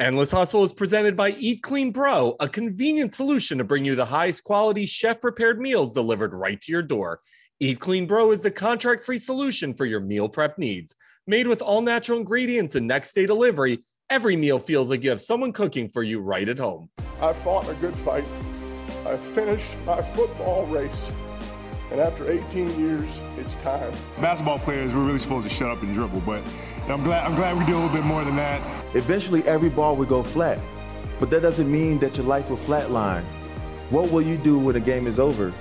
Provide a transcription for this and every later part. Endless Hustle is presented by Eat Clean Bro, a convenient solution to bring you the highest quality chef-prepared meals delivered right to your door. Eat Clean Bro is the contract-free solution for your meal prep needs. Made with all-natural ingredients and next-day delivery, every meal feels like you have someone cooking for you right at home. I fought a good fight. I finished my football race. And after 18 years, it's time. Basketball players, we're really supposed to shut up and dribble, but I'm glad we do a little bit more than that. Eventually, every ball would go flat, but that doesn't mean that your life will flatline. What will you do when the game is over?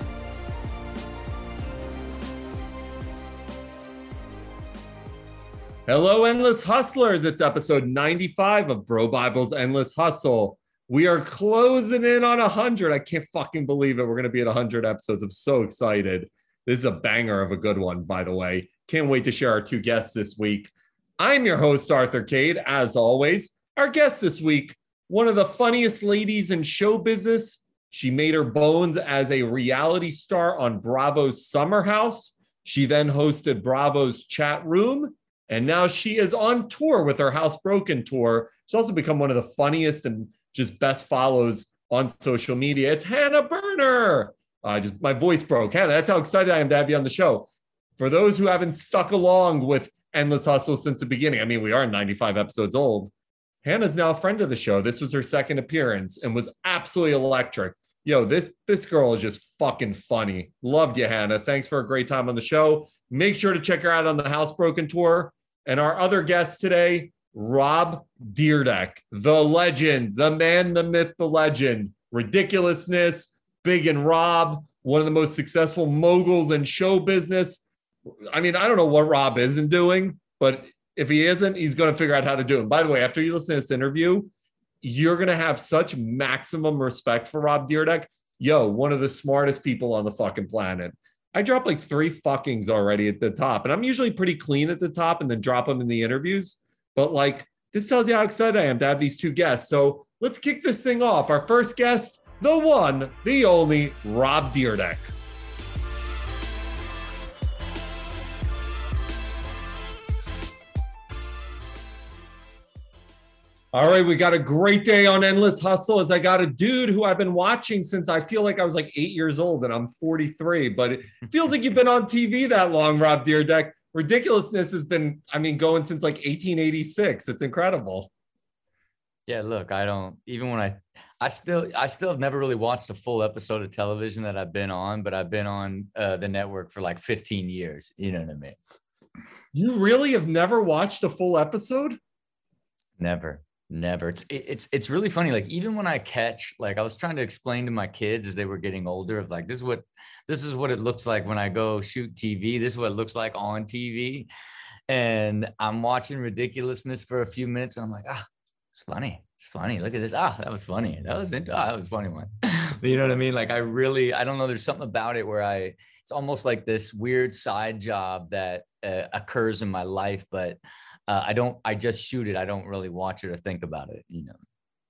Hello, Endless Hustlers. It's episode 95 of Bro Bible's Endless Hustle. We are closing in on 100. I can't fucking believe it. We're going to be at 100 episodes. I'm so excited. This is a banger of a good one, by the way. Can't wait to share our two guests this week. I'm your host, Arthur Cade, as always. Our guest this week, one of the funniest ladies in show business. She made her bones as a reality star on Bravo's Summer House. She then hosted Bravo's Chat Room. And now she is on tour with her Housebroken tour. She's also become one of the funniest and just best follows on social media. It's Hannah Berner. My voice broke. Hannah, that's how excited I am to have you on the show. For those who haven't stuck along with Endless Hustle since the beginning, I mean, we are 95 episodes old. Hannah's now a friend of the show. This was her second appearance and was absolutely electric. Yo, this girl is just fucking funny. Loved you, Hannah. Thanks for a great time on the show. Make sure to check her out on the Housebroken tour. And our other guest today, Rob Dyrdek, the legend, the man, the myth, the legend. Ridiculousness, Big and Rob, one of the most successful moguls in show business. I mean, I don't know what Rob isn't doing, but if he isn't, he's going to figure out how to do it. And by the way, after you listen to this interview, you're going to have such maximum respect for Rob Dyrdek. Yo, one of the smartest people on the fucking planet. I dropped like 3 fuckings already at the top, and I'm usually pretty clean at the top and then drop them in the interviews. But like, this tells you how excited I am to have these two guests. So let's kick this thing off. Our first guest, the one, the only, Rob Dyrdek. All right, we got a great day on Endless Hustle as I got a dude who I've been watching since I feel like I was like 8 years old, and I'm 43, but it feels like you've been on TV that long, Rob Dyrdek. Ridiculousness has been, I mean, going since like 1886. It's incredible. Yeah, look, I still have never really watched a full episode of television that I've been on, but I've been on the network for like 15 years. You know what I mean? You really have never watched a full episode? Never. It's really funny. Like, even when I catch, like, I was trying to explain to my kids as they were getting older of like, this is what it looks like when I go shoot TV. This is what it looks like on TV. And I'm watching Ridiculousness for a few minutes and I'm like, it's funny. It's funny. Look at this. That was funny. That was a funny one. You know what I mean? Like, I don't know. There's something about it where it's almost like this weird side job that occurs in my life, but I just shoot it. I don't really watch it or think about it, you know?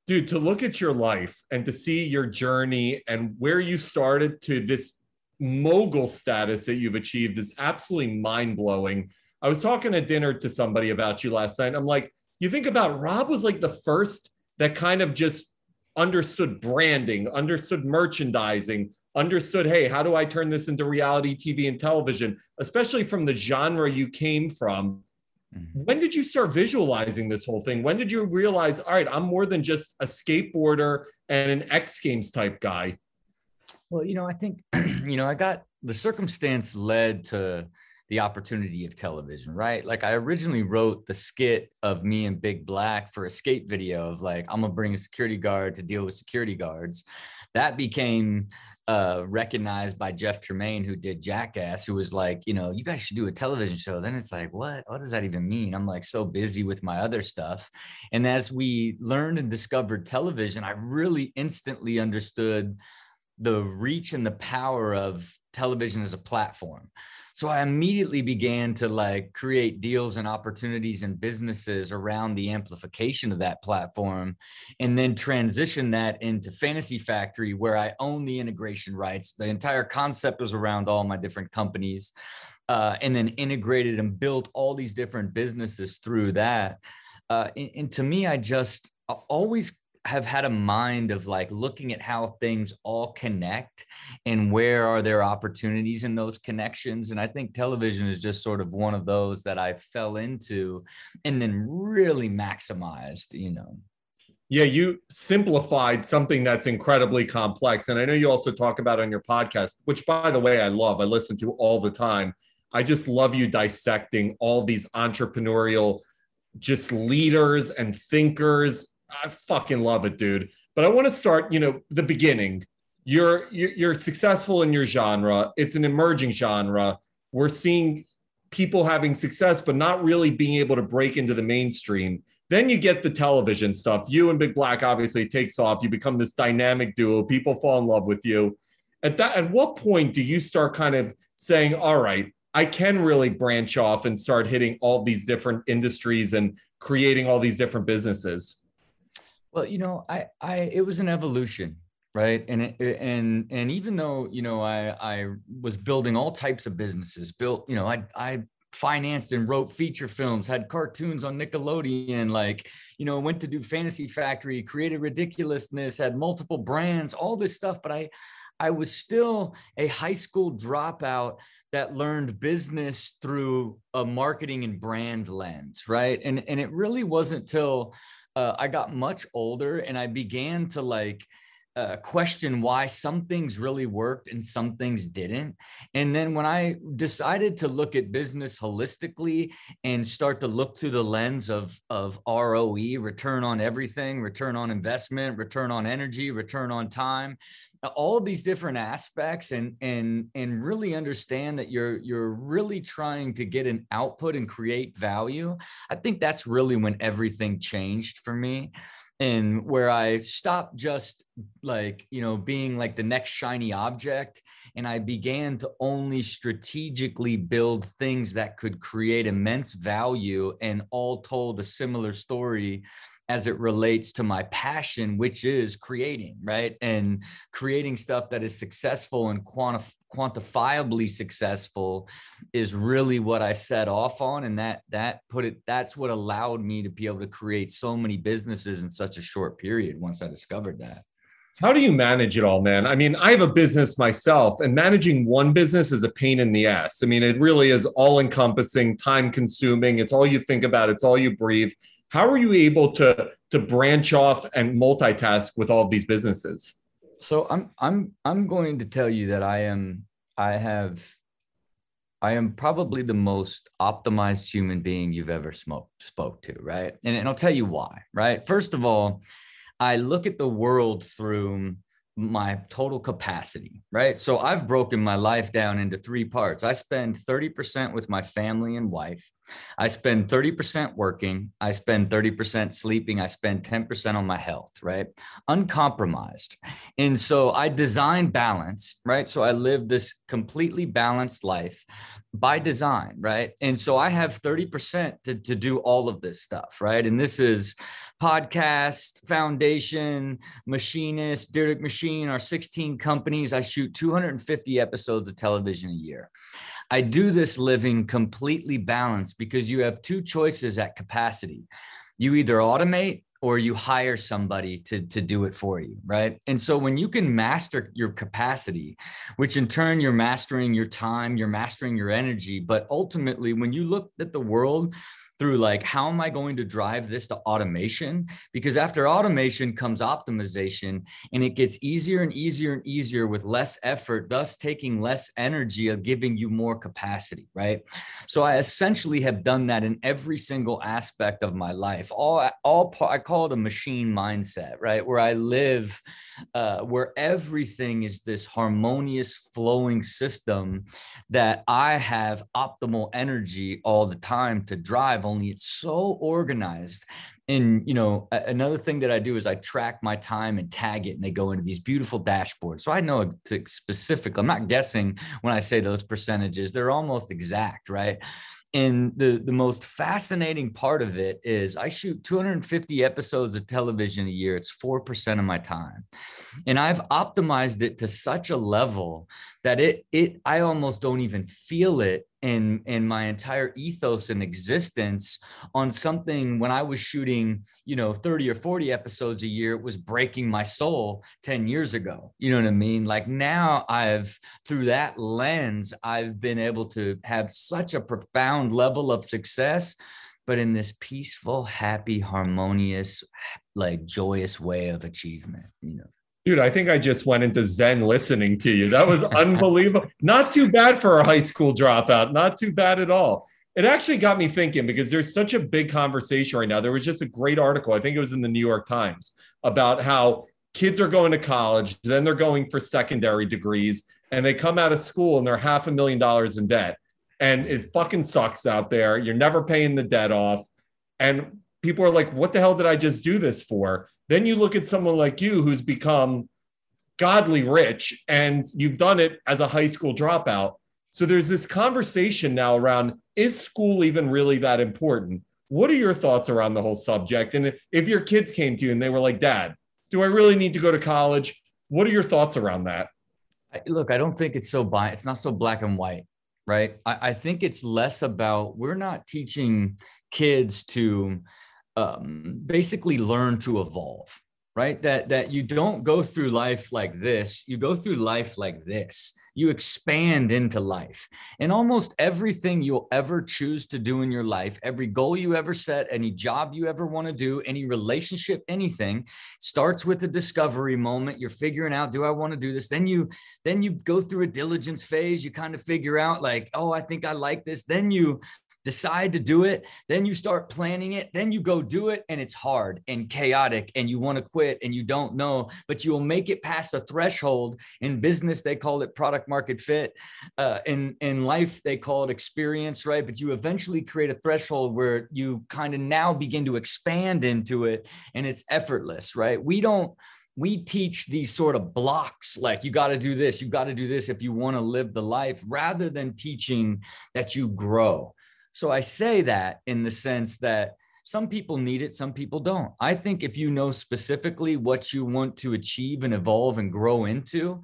Dude, to look at your life and to see your journey and where you started to this mogul status that you've achieved is absolutely mind-blowing. I was talking at dinner to somebody about you last night. I'm like, you think about Rob was like the first that kind of just understood branding, understood merchandising, understood, hey, how do I turn this into reality TV and television, especially from the genre you came from. Mm-hmm. When did you start visualizing this whole thing? When did you realize, all right, I'm more than just a skateboarder and an X Games type guy? Well, you know, I think, I got the circumstance led to the opportunity of television, right? Like, I originally wrote the skit of me and Big Black for a skate video of like, I'm going to bring a security guard to deal with security guards. That became recognized by Jeff Tremaine, who did Jackass, who was like, you guys should do a television show. Then it's like, what does that even mean? I'm like so busy with my other stuff. And as we learned and discovered television, I really instantly understood the reach and the power of television as a platform. So I immediately began to like create deals and opportunities and businesses around the amplification of that platform, and then transition that into Fantasy Factory, where I own the integration rights. The entire concept was around all my different companies, and then integrated and built all these different businesses through that. And to me, I just I always have had a mind of like looking at how things all connect and where are there opportunities in those connections. And I think television is just sort of one of those that I fell into and then really maximized, you know. Yeah, you simplified something that's incredibly complex. And I know you also talk about on your podcast, which, by the way, I love. I listen to all the time. I just love you dissecting all these entrepreneurial just leaders and thinkers. I fucking love it, dude. But I want to start, you know, the beginning. You're successful in your genre. It's an emerging genre. We're seeing people having success, but not really being able to break into the mainstream. Then you get the television stuff. You and Big Black obviously takes off. You become this dynamic duo. People fall in love with you. At what point do you start kind of saying, all right, I can really branch off and start hitting all these different industries and creating all these different businesses? Well, you know, it was an evolution, right? And even though, you know, I was building all types of businesses, you know, I financed and wrote feature films, had cartoons on Nickelodeon, like, you know, went to do Fantasy Factory, created Ridiculousness, had multiple brands, all this stuff. But I was still a high school dropout that learned business through a marketing and brand lens, right? And it really wasn't till I got much older and I began to like question why some things really worked and some things didn't. And then when I decided to look at business holistically and start to look through the lens of ROE, return on everything, return on investment, return on energy, return on time, all of these different aspects, and really understand that you're really trying to get an output and create value. I think that's really when everything changed for me. And where I stopped just like, you know, being like the next shiny object. And I began to only strategically build things that could create immense value and all told a similar story as it relates to my passion, which is creating, right? And creating stuff that is successful and quantifiably successful is really what I set off on. And that's what allowed me to be able to create so many businesses in such a short period once I discovered that. How do you manage it all, man? I mean, I have a business myself, and managing one business is a pain in the ass. I mean, it really is all encompassing, time consuming. It's all you think about. It's all you breathe. How are you able to branch off and multitask with all of these businesses? So I'm going to tell you that I am probably the most optimized human being you've ever spoke to, right? And I'll tell you why, right? First of all, I look at the world through my total capacity, right? So I've broken my life down into three parts. I spend 30% with my family and wife. I spend 30% working. I spend 30% sleeping. I spend 10% on my health, right? Uncompromised. And so I design balance, right? So I live this completely balanced life by design, right? And so I have 30% to do all of this stuff, right? And this is podcast, foundation, machinist, Derek Machine, our 16 companies. I shoot 250 episodes of television a year. I do this living completely balanced because you have two choices at capacity. You either automate or you hire somebody to do it for you, right? And so when you can master your capacity, which in turn you're mastering your time, you're mastering your energy, but ultimately when you look at the world through like, how am I going to drive this to automation? Because after automation comes optimization, and it gets easier and easier and easier with less effort, thus taking less energy of giving you more capacity, right? So I essentially have done that in every single aspect of my life. I call it a machine mindset, right? Where I live, where everything is this harmonious flowing system that I have optimal energy all the time to drive. Only it's so organized. And, you know, another thing that I do is I track my time and tag it, and they go into these beautiful dashboards. So I know specifically, I'm not guessing when I say those percentages, they're almost exact, right? And the most fascinating part of it is I shoot 250 episodes of television a year. It's 4% of my time. And I've optimized it to such a level that I almost don't even feel it and my entire ethos and existence on something. When I was shooting, 30 or 40 episodes a year, it was breaking my soul 10 years ago. You know what I mean? Like now through that lens, I've been able to have such a profound level of success, but in this peaceful, happy, harmonious, like joyous way of achievement, Dude, I think I just went into Zen listening to you. That was unbelievable. Not too bad for a high school dropout. Not too bad at all. It actually got me thinking because there's such a big conversation right now. There was just a great article, I think it was in the New York Times, about how kids are going to college, then they're going for secondary degrees, and they come out of school and they're $500,000 in debt. And it fucking sucks out there. You're never paying the debt off. And people are like, what the hell did I just do this for? Then you look at someone like you who's become godly rich and you've done it as a high school dropout. So there's this conversation now around, is school even really that important? What are your thoughts around the whole subject? And if your kids came to you and they were like, Dad, do I really need to go to college? What are your thoughts around that? Look, I don't think it's not so black and white, right? I think it's less about, we're not teaching kids to basically learn to evolve, right? That you don't go through life like this, you go through life like this, you expand into life. And almost everything you'll ever choose to do in your life, every goal you ever set, any job you ever want to do, any relationship, anything, starts with a discovery moment. You're figuring out, do I want to do this? Then you go through a diligence phase. You kind of figure out like, oh, I think I like this. Then you decide to do it. Then you start planning it. Then you go do it. And it's hard and chaotic and you want to quit and you don't know, but you will make it past a threshold. In business, they call it product market fit. In life, they call it experience, right? But you eventually create a threshold where you kind of now begin to expand into it and it's effortless, right? We teach these sort of blocks, like you got to do this if you want to live the life, rather than teaching that you grow. So I say that in the sense that some people need it, some people don't. I think if you know specifically what you want to achieve and evolve and grow into,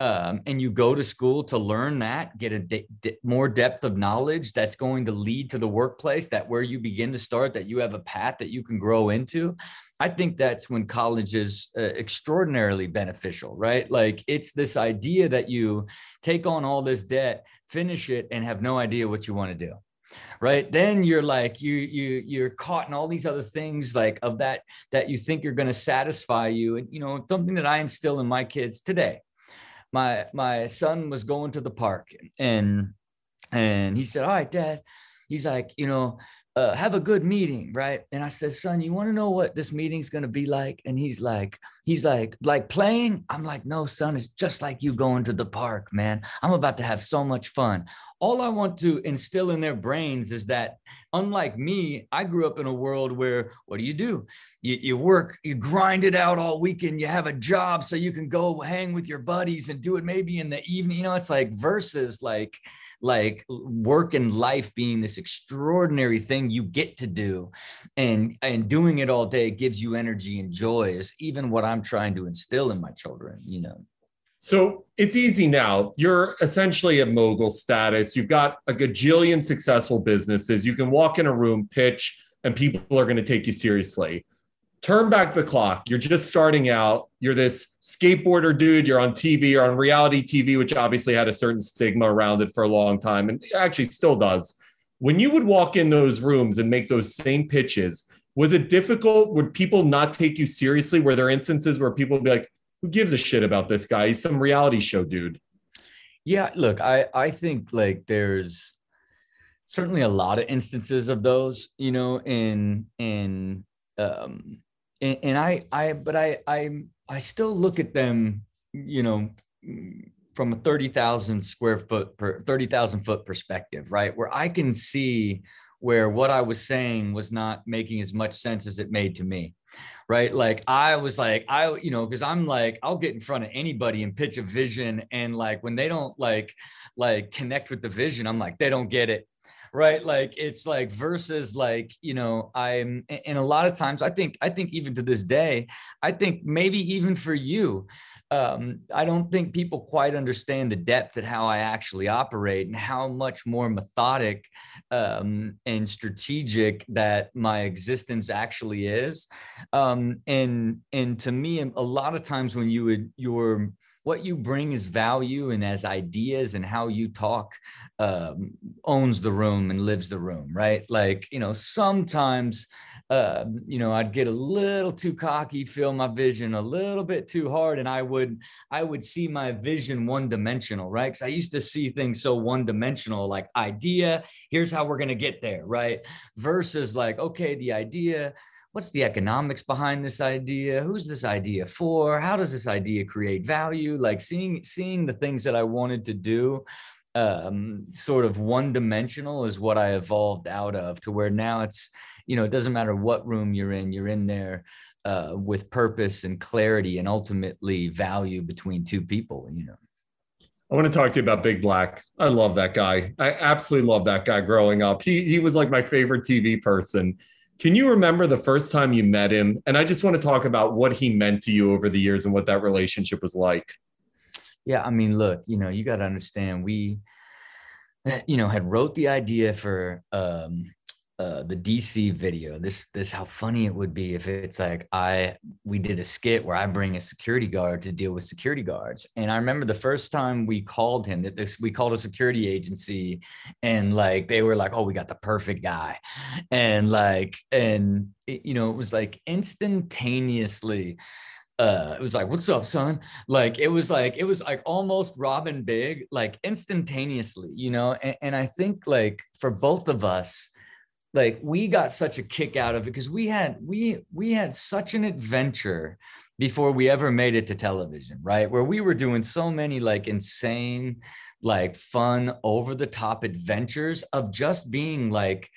and you go to school to learn that, get a more depth of knowledge that's going to lead to the workplace, that where you begin to start, that you have a path that you can grow into. I think that's when college is extraordinarily beneficial, right? Like it's this idea that you take on all this debt, finish it, and have no idea what you want to do. Right. Then you're like, you're caught in all these other things like of that you think you're going to satisfy you. And, something that I instill in my kids today, my son was going to the park and he said, all right, Dad, he's like, have a good meeting. Right. And I said, son, you want to know what this meeting's going to be like? And he's like playing. I'm like, no, son, it's just like you going to the park, man. I'm about to have so much fun. All I want to instill in their brains is that, unlike me, I grew up in a world where, what do? You work, you grind it out all weekend, you have a job so you can go hang with your buddies and do it maybe in the evening. It's like versus like work and life being this extraordinary thing you get to do. And doing it all day gives you energy and joy is even what I'm trying to instill in my children, So it's easy now. You're essentially a mogul status. You've got a gajillion successful businesses. You can walk in a room, pitch, and people are going to take you seriously. Turn back the clock. You're just starting out. You're this skateboarder dude. You're on TV or on reality TV, which obviously had a certain stigma around it for a long time and actually still does. When you would walk in those rooms and make those same pitches, was it difficult? Would people not take you seriously? Were there instances where people would be like, who gives a shit about this guy? He's some reality show dude. Yeah, look, I think like there's certainly a lot of instances of those, and I still look at them, from a 30,000 foot perspective, right? Where I can see where what I was saying was not making as much sense as it made to me. Right. Like I was like, because I'm like, I'll get in front of anybody and pitch a vision. And like, when they don't like connect with the vision, I'm like, they don't get it. right? Like, it's like versus like, you know, and a lot of times I think even to this day, I think maybe even for you, I don't think people quite understand the depth of how I actually operate and how much more methodic and strategic that my existence actually is. And to me, a lot of times when what you bring is value, and as ideas and how you talk owns the room and lives the room, right? Like, you know, sometimes, you know, I'd get a little too cocky, feel my vision a little bit too hard, and I would see my vision one-dimensional, right? Because I used to see things so one-dimensional, like idea, here's how we're going to get there, right? Versus like, okay, the idea, what's the economics behind this idea? Who's this idea for? How does this idea create value? Like seeing the things that I wanted to do, sort of one-dimensional is what I evolved out of, to where now it's, you know, it doesn't matter what room you're in there with purpose and clarity and ultimately value between two people, you know. I want to talk to you about Big Black. I love that guy. I absolutely love that guy growing up. He was like my favorite TV person. Can you remember the first time you met him? And I just want to talk about what he meant to you over the years and what that relationship was like. Yeah, I mean, look, you know, you got to understand, we, you know, had wrote the idea for the DC video. This how funny it would be if it's like we did a skit where I bring a security guard to deal with security guards. And I remember the first time we called him, we called a security agency, and like they were like, oh, we got the perfect guy. And like, and it, you know, it was like instantaneously, it was like, what's up, son? Like, it was like almost Robin Big, like instantaneously, you know? And I think like for both of us, like we got such a kick out of it because we had such an adventure before we ever made it to television, right? Where we were doing so many like insane, like fun, over the top adventures of just being like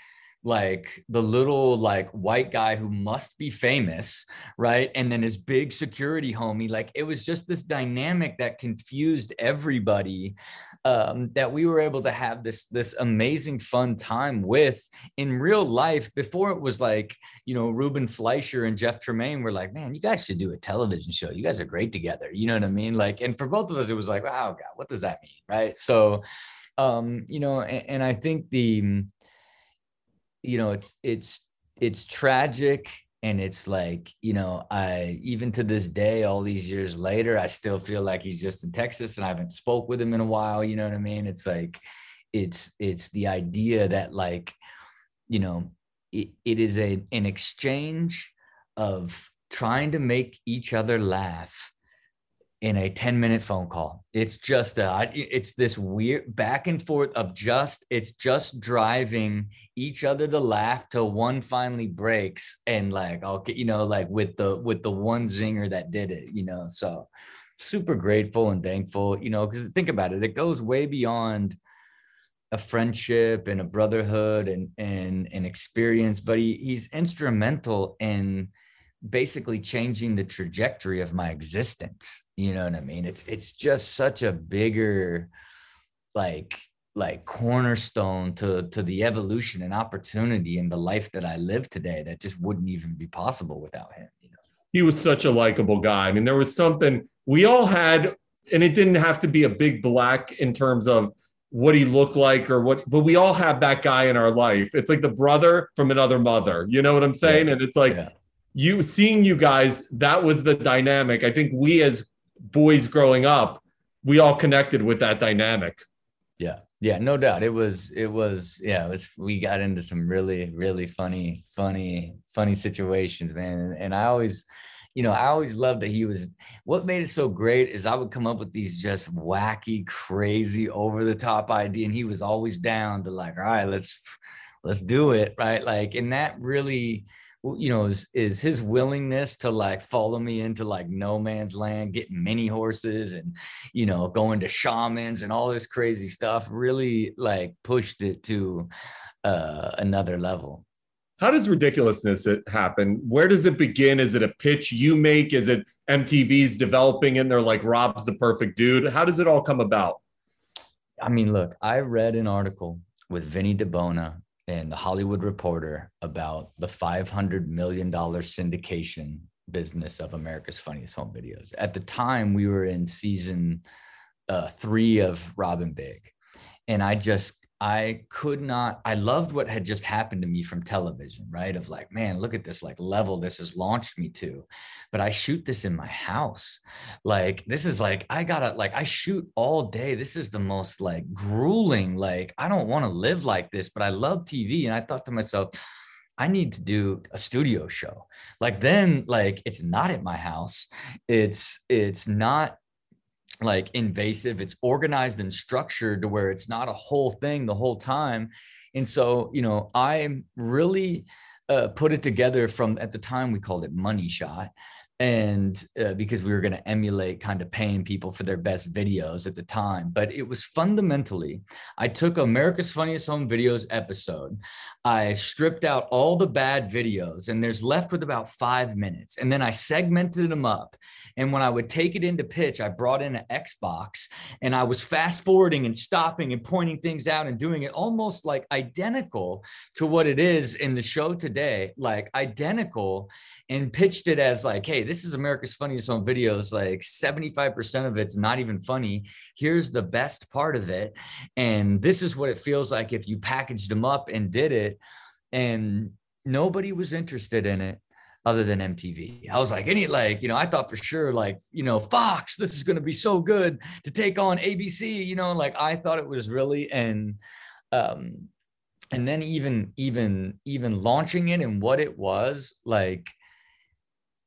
the little like white guy who must be famous, right? And then his big security homie. Like it was just this dynamic that confused everybody, that we were able to have this amazing fun time with in real life. Before it was like, you know, Ruben Fleischer and Jeff Tremaine were like, man, you guys should do a television show. You guys are great together. You know what I mean? Like, and for both of us, it was like, wow, God, what does that mean? Right. So, you know, and I think you know, it's tragic, and it's like, you know, I, even to this day, all these years later, I still feel like he's just in Texas and I haven't spoke with him in a while. You know what I mean? It's like, it's the idea that like, you know, it is an exchange of trying to make each other laugh in a 10-minute phone call. It's just it's this weird back and forth of it's just driving each other to laugh till one finally breaks. And like, okay, you know, like with the one zinger that did it, you know, so super grateful and thankful, you know, because think about it, it goes way beyond a friendship and a brotherhood and an experience, but he's instrumental in basically changing the trajectory of my existence. You know what I mean? It's just such a bigger, like cornerstone to the evolution and opportunity in the life that I live today that just wouldn't even be possible without him. You know? He was such a likable guy. I mean, there was something we all had, and it didn't have to be a Big Black in terms of what he looked like or what, but we all have that guy in our life. It's like the brother from another mother, you know what I'm saying? Yeah. And it's like, yeah. You seeing you guys, that was the dynamic. I think we as boys growing up, we all connected with that dynamic. Yeah. Yeah, no doubt. It was, we got into some really, really funny situations, man. And I always, you know, I always loved that he was, what made it so great is I would come up with these just wacky, crazy, over the top idea. And he was always down to like, all right, let's do it. Right. Like, and that really, you know, is his willingness to like follow me into like no man's land, getting mini horses and, you know, going to shamans and all this crazy stuff really like pushed it to another level. How does Ridiculousness happen? Where does it begin? Is it a pitch you make? Is it MTV's developing and they're like, Rob's the perfect dude? How does it all come about? I mean, look, I read an article with Vinny DiBona and The Hollywood Reporter about the $500 million syndication business of America's Funniest Home Videos. At the time, we were in season 3 of Robin Big. And I could not, I loved what had just happened to me from television, right? Of like, man, look at this, like, level this has launched me to, but I shoot this in my house. Like, this is like, I gotta, like, I shoot all day. This is the most, like, grueling, like, I don't want to live like this, but I love TV. And I thought to myself, I need to do a studio show. Like, then, like, it's not at my house. It's not like invasive, it's organized and structured to where it's not a whole thing the whole time. And so, you know, I really put it together from, at the time we called it Money Shot. And because we were going to emulate kind of paying people for their best videos at the time. But it was fundamentally, I took America's Funniest Home Videos episode. I stripped out all the bad videos, and there's left with about 5 minutes. And then I segmented them up. And when I would take it into pitch, I brought in an Xbox, and I was fast forwarding and stopping and pointing things out and doing it almost like identical to what it is in the show today, like identical, and pitched it as like, hey, this is America's Funniest Home Videos. Like 75% of it's not even funny. Here's the best part of it. And this is what it feels like if you packaged them up and did it. And nobody was interested in it other than MTV. I was like, I thought for sure, like, you know, Fox, this is going to be so good to take on ABC, you know, like I thought it was really, and then even launching it and what it was like,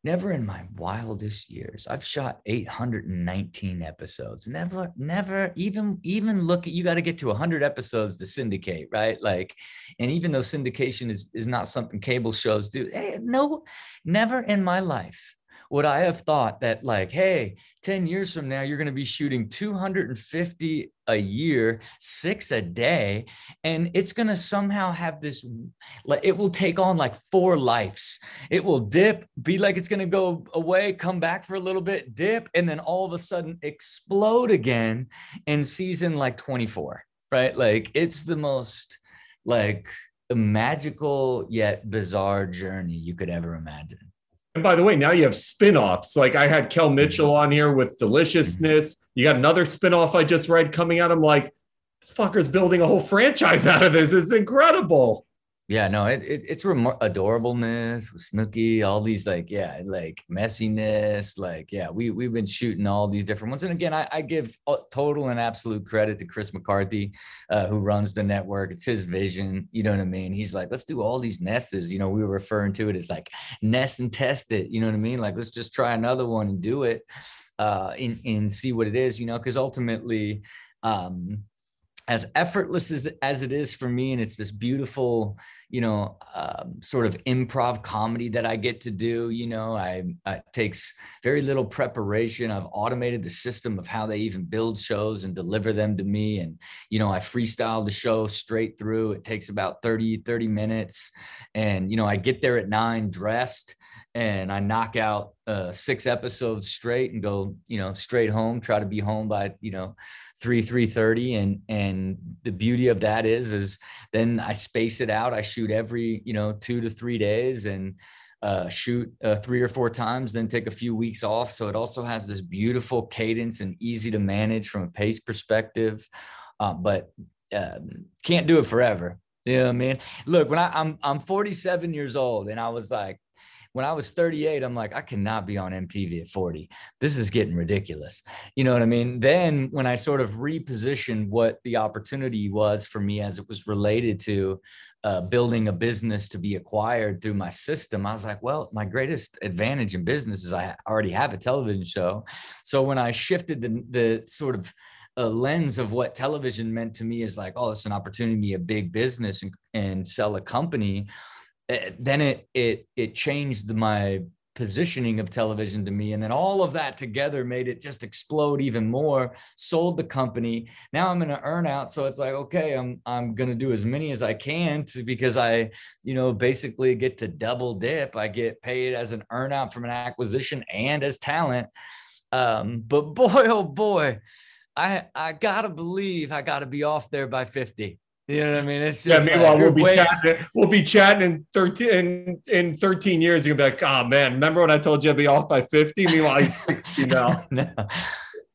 never in my wildest years. I've shot 819 episodes. Never, even look at, you got to get to 100 episodes to syndicate, right? Like, and even though syndication is not something cable shows do, hey, no, never in my life would I have thought that, like, hey, 10 years from now, you're going to be shooting 250 a year, 6 a day, and it's going to somehow have this, like, it will take on like 4 lives. It will dip, be like it's going to go away, come back for a little bit, dip, and then all of a sudden explode again in season like 24, right? Like, it's the most, like, magical yet bizarre journey you could ever imagine. And by the way, now you have spinoffs. Like, I had Kel Mitchell on here with Deliciousness. You got another spinoff I just read coming out. I'm like, this fucker's building a whole franchise out of this. It's incredible. Yeah, no, it's adorableness with Snooki, all these, like, yeah, like messiness. Like, yeah, we've been shooting all these different ones. And again, I give total and absolute credit to Chris McCarthy, who runs the network. It's his vision. You know what I mean? He's like, let's do all these nests. You know, we were referring to it as like nest and test it. You know what I mean? Like, let's just try another one and do it and see what it is, you know, because ultimately, as effortless as it is for me, and it's this beautiful, you know, sort of improv comedy that I get to do, you know, it takes very little preparation. I've automated the system of how they even build shows and deliver them to me. And, you know, I freestyle the show straight through. It takes about 30 minutes. And, you know, I get there at 9 dressed, and I knock out 6 episodes straight and go, you know, straight home, try to be home by, you know, 3:30. And the beauty of that is then I space it out. I shoot every, you know, 2 to 3 days and shoot 3 or 4 times, then take a few weeks off. So it also has this beautiful cadence and easy to manage from a pace perspective, but can't do it forever. Yeah, man. Look, when I'm 47 years old, and I was like, when I was 38, I'm like, I cannot be on MTV at 40. This is getting ridiculous. You know what I mean? Then when I sort of repositioned what the opportunity was for me as it was related to building a business to be acquired through my system, I was like, well, my greatest advantage in business is I already have a television show. So when I shifted the sort of a lens of what television meant to me is like, oh, it's an opportunity to be a big business and sell a company. Then it changed my positioning of television to me. And then all of that together made it just explode even more, sold the company. Now I'm in an earn out. So it's like, okay, I'm going to do as many as I can because I, you know, basically get to double dip. I get paid as an earn out from an acquisition and as talent. But boy, oh boy, I got to believe I got to be off there by 50. You know what I mean? It's just, yeah. Meanwhile, we'll be chatting in 13 years. You're gonna be like, oh man, remember when I told you I'd be off by 50? Meanwhile, you're 60 now. No,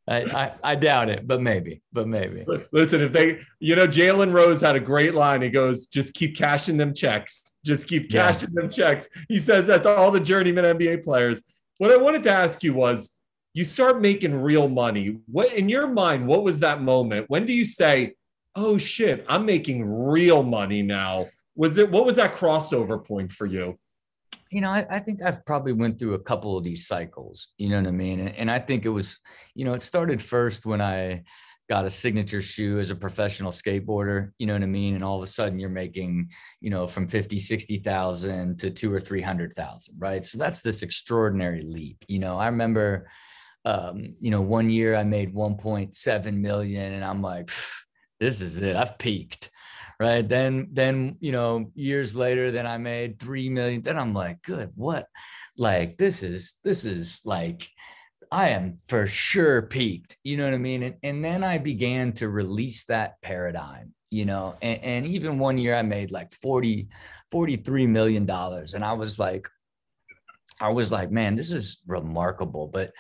I doubt it, but maybe. Listen, if they, Jalen Rose had a great line. He goes, "Just keep cashing them checks. Just keep cashing them checks." He says that to all the journeyman NBA players. What I wanted to ask you was, you start making real money. What in your mind? What was that moment? When do you say, oh shit, I'm making real money now? What was that crossover point for you? I think I've probably went through a couple of these cycles, you know what I mean? And I think it was, it started first when I got a signature shoe as a professional skateboarder, you know what I mean? And all of a sudden you're making, from 50, 60,000 to 200,000 or 300,000, right? So that's this extraordinary leap. I remember, one year I made 1.7 million and I'm like, this is it. I've peaked, right? Then, years later, then I made 3 million. Then I'm like, good, what? Like, this is like, I am for sure peaked. You know what I mean? And then I began to release that paradigm, and even one year I made like $43 million. And I was like, man, this is remarkable. But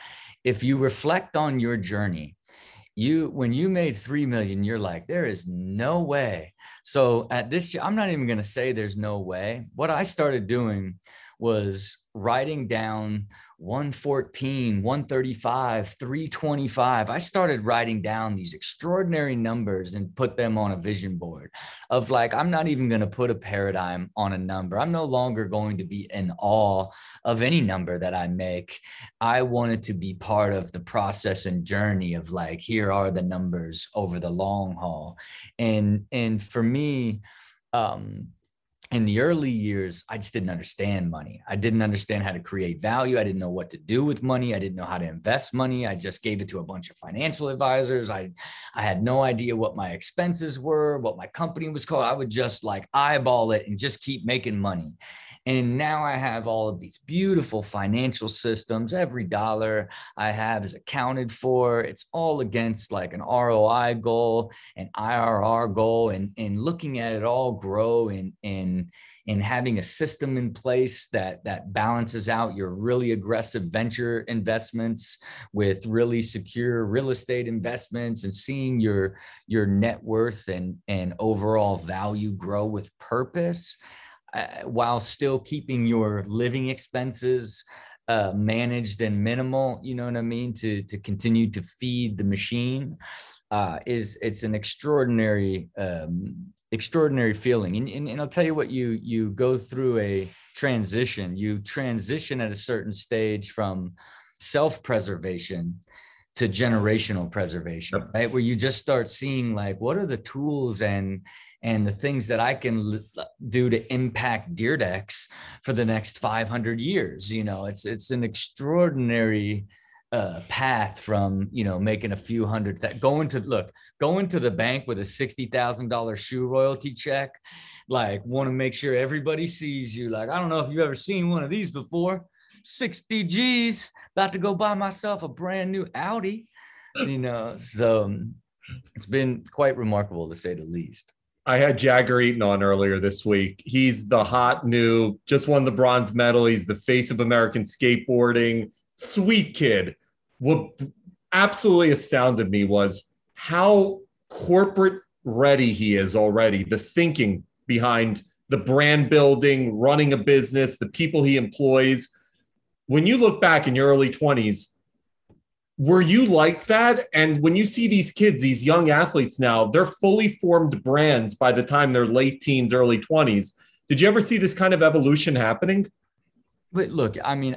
if you reflect on your journey, when you made 3 million, you're like, there is no way. So at this, I'm not even going to say there's no way. What I started doing was writing down 114, 135, 325. I started writing down these extraordinary numbers and put them on a vision board of like, I'm not even going to put a paradigm on a number. I'm no longer going to be in awe of any number that I make. I wanted to be part of the process and journey of like, here are the numbers over the long haul. And for me, in the early years, I just didn't understand money. I didn't understand how to create value. I didn't know what to do with money. I didn't know how to invest money. I just gave it to a bunch of financial advisors. I had no idea what my expenses were, what my company was called. I would just like eyeball it and just keep making money. And now I have all of these beautiful financial systems. Every dollar I have is accounted for. It's all against like an ROI goal, an IRR goal, and looking at it all grow and having a system in place that balances out your really aggressive venture investments with really secure real estate investments, and seeing your net worth and overall value grow with purpose, while still keeping your living expenses managed and minimal, you know what I mean, to continue to feed the machine. It's an extraordinary feeling. And I'll tell you what, you go through a transition. You transition at a certain stage from self-preservation to generational preservation, right? Where you just start seeing like, what are the tools and the things that I can do to impact Dyrdex for the next 500 years? It's an extraordinary path from, making a few hundred, going to the bank with a $60,000 shoe royalty check. Like, want to make sure everybody sees you. Like, I don't know if you've ever seen one of these before. 60 G's, about to go buy myself a brand new Audi. So it's been quite remarkable, to say the least. I had Jagger Eaton on earlier this week. He's the hot new, just won the bronze medal. He's the face of American skateboarding. Sweet kid. What absolutely astounded me was how corporate ready he is already. The thinking behind the brand building, running a business, the people he employs. When you look back in your early 20s, were you like that? And when you see these kids, these young athletes now, they're fully formed brands by the time they're late teens, early 20s. Did you ever see this kind of evolution happening? But look, I mean,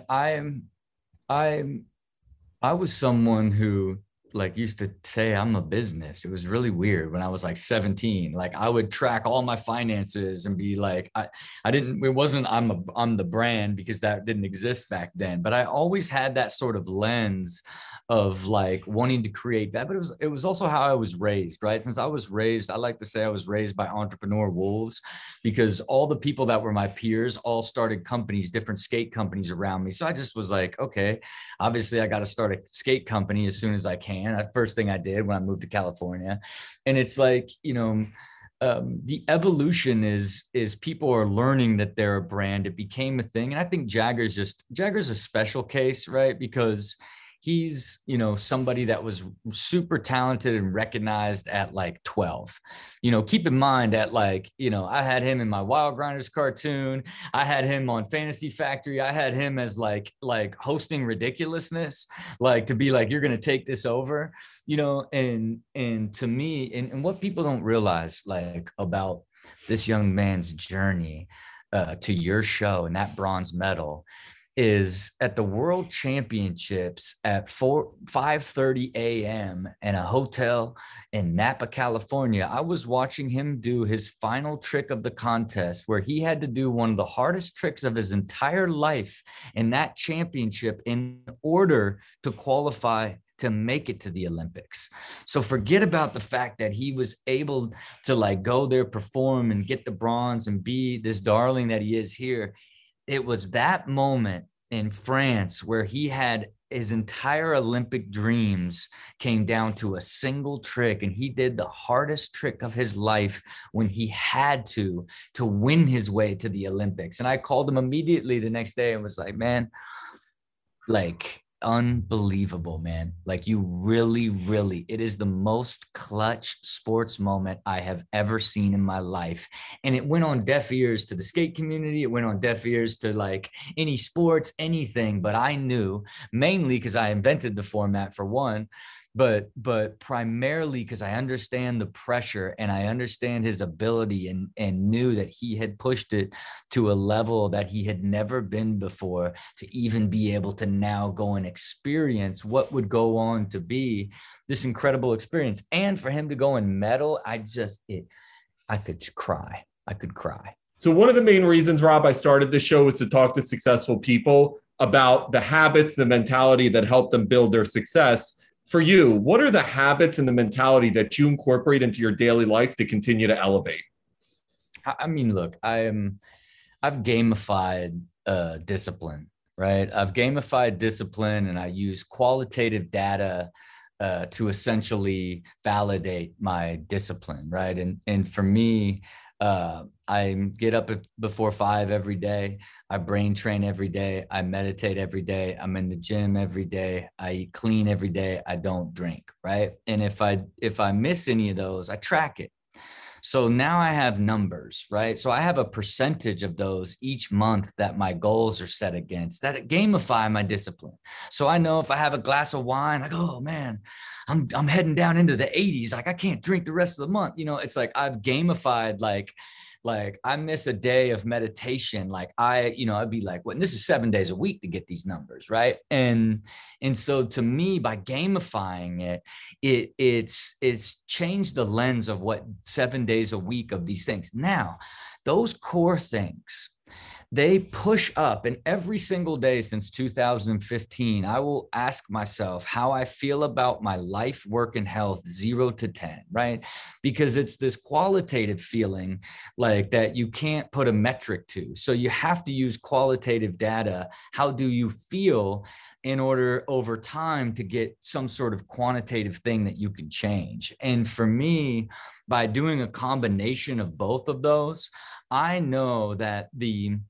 I was someone who like used to say I'm a business. It was really weird when I was like 17. Like I would track all my finances and be like, I'm the brand, because that didn't exist back then. But I always had that sort of lens of like wanting to create that. But it was also how I was raised, right? Since I was raised, I like to say I was raised by entrepreneur wolves, because all the people that were my peers all started companies, different skate companies around me. So I just was like, okay, obviously I got to start a skate company as soon as I can. First thing I did when I moved to California. And it's like, the evolution is people are learning that they're a brand. It became a thing. And I think Jagger's a special case, right? Because he's, you know, somebody that was super talented and recognized at like 12, you know, keep in mind at like, you know, I had him in my Wild Grinders cartoon. I had him on Fantasy Factory. I had him as like hosting Ridiculousness, like to be like, you're going to take this over, you know, and to me, and what people don't realize like about this young man's journey to your show and that bronze medal is at the World Championships at 5:30 a.m. in a hotel in Napa, California. I was watching him do his final trick of the contest where he had to do one of the hardest tricks of his entire life in that championship in order to qualify to make it to the Olympics. So forget about the fact that he was able to like go there, perform and get the bronze and be this darling that he is here. It was that moment in France where he had his entire Olympic dreams came down to a single trick. And he did the hardest trick of his life when he had to win his way to the Olympics. And I called him immediately the next day and was like, man, like unbelievable, man. Like you really, it is the most clutch sports moment I have ever seen in my life. And it went on deaf ears to the skate community. It went on deaf ears to like any sports, anything, but I knew mainly because I invented the format for one, but primarily because I understand the pressure and I understand his ability and knew that he had pushed it to a level that he had never been before to even be able to now go and experience what would go on to be this incredible experience. And for him to go and medal, I could cry. I could cry. So one of the main reasons, Rob, I started this show was to talk to successful people about the habits, the mentality that helped them build their success. For you, what are the habits and the mentality that you incorporate into your daily life to continue to elevate? I mean, look, I've gamified discipline, right? I've gamified discipline and I use qualitative data to essentially validate my discipline, right? And for me, I get up before 5 every day. I brain train every day. I meditate every day. I'm in the gym every day. I eat clean every day. I don't drink, right? And if I miss any of those, I track it. So now I have numbers, right? So I have a percentage of those each month that my goals are set against that gamify my discipline. So I know if I have a glass of wine, like, oh man, I'm heading down into the 80s. Like I can't drink the rest of the month. You know, it's like I've gamified like I miss a day of meditation. Like I'd be like, well, this is 7 days a week to get these numbers. Right. And so to me, by gamifying it, it's changed the lens of what 7 days a week of these things. Now, those core things, they push up, and every single day since 2015, I will ask myself how I feel about my life, work, and health 0 to 10, right? Because it's this qualitative feeling like that you can't put a metric to. So you have to use qualitative data. How do you feel in order over time to get some sort of quantitative thing that you can change? And for me, by doing a combination of both of those, I know that the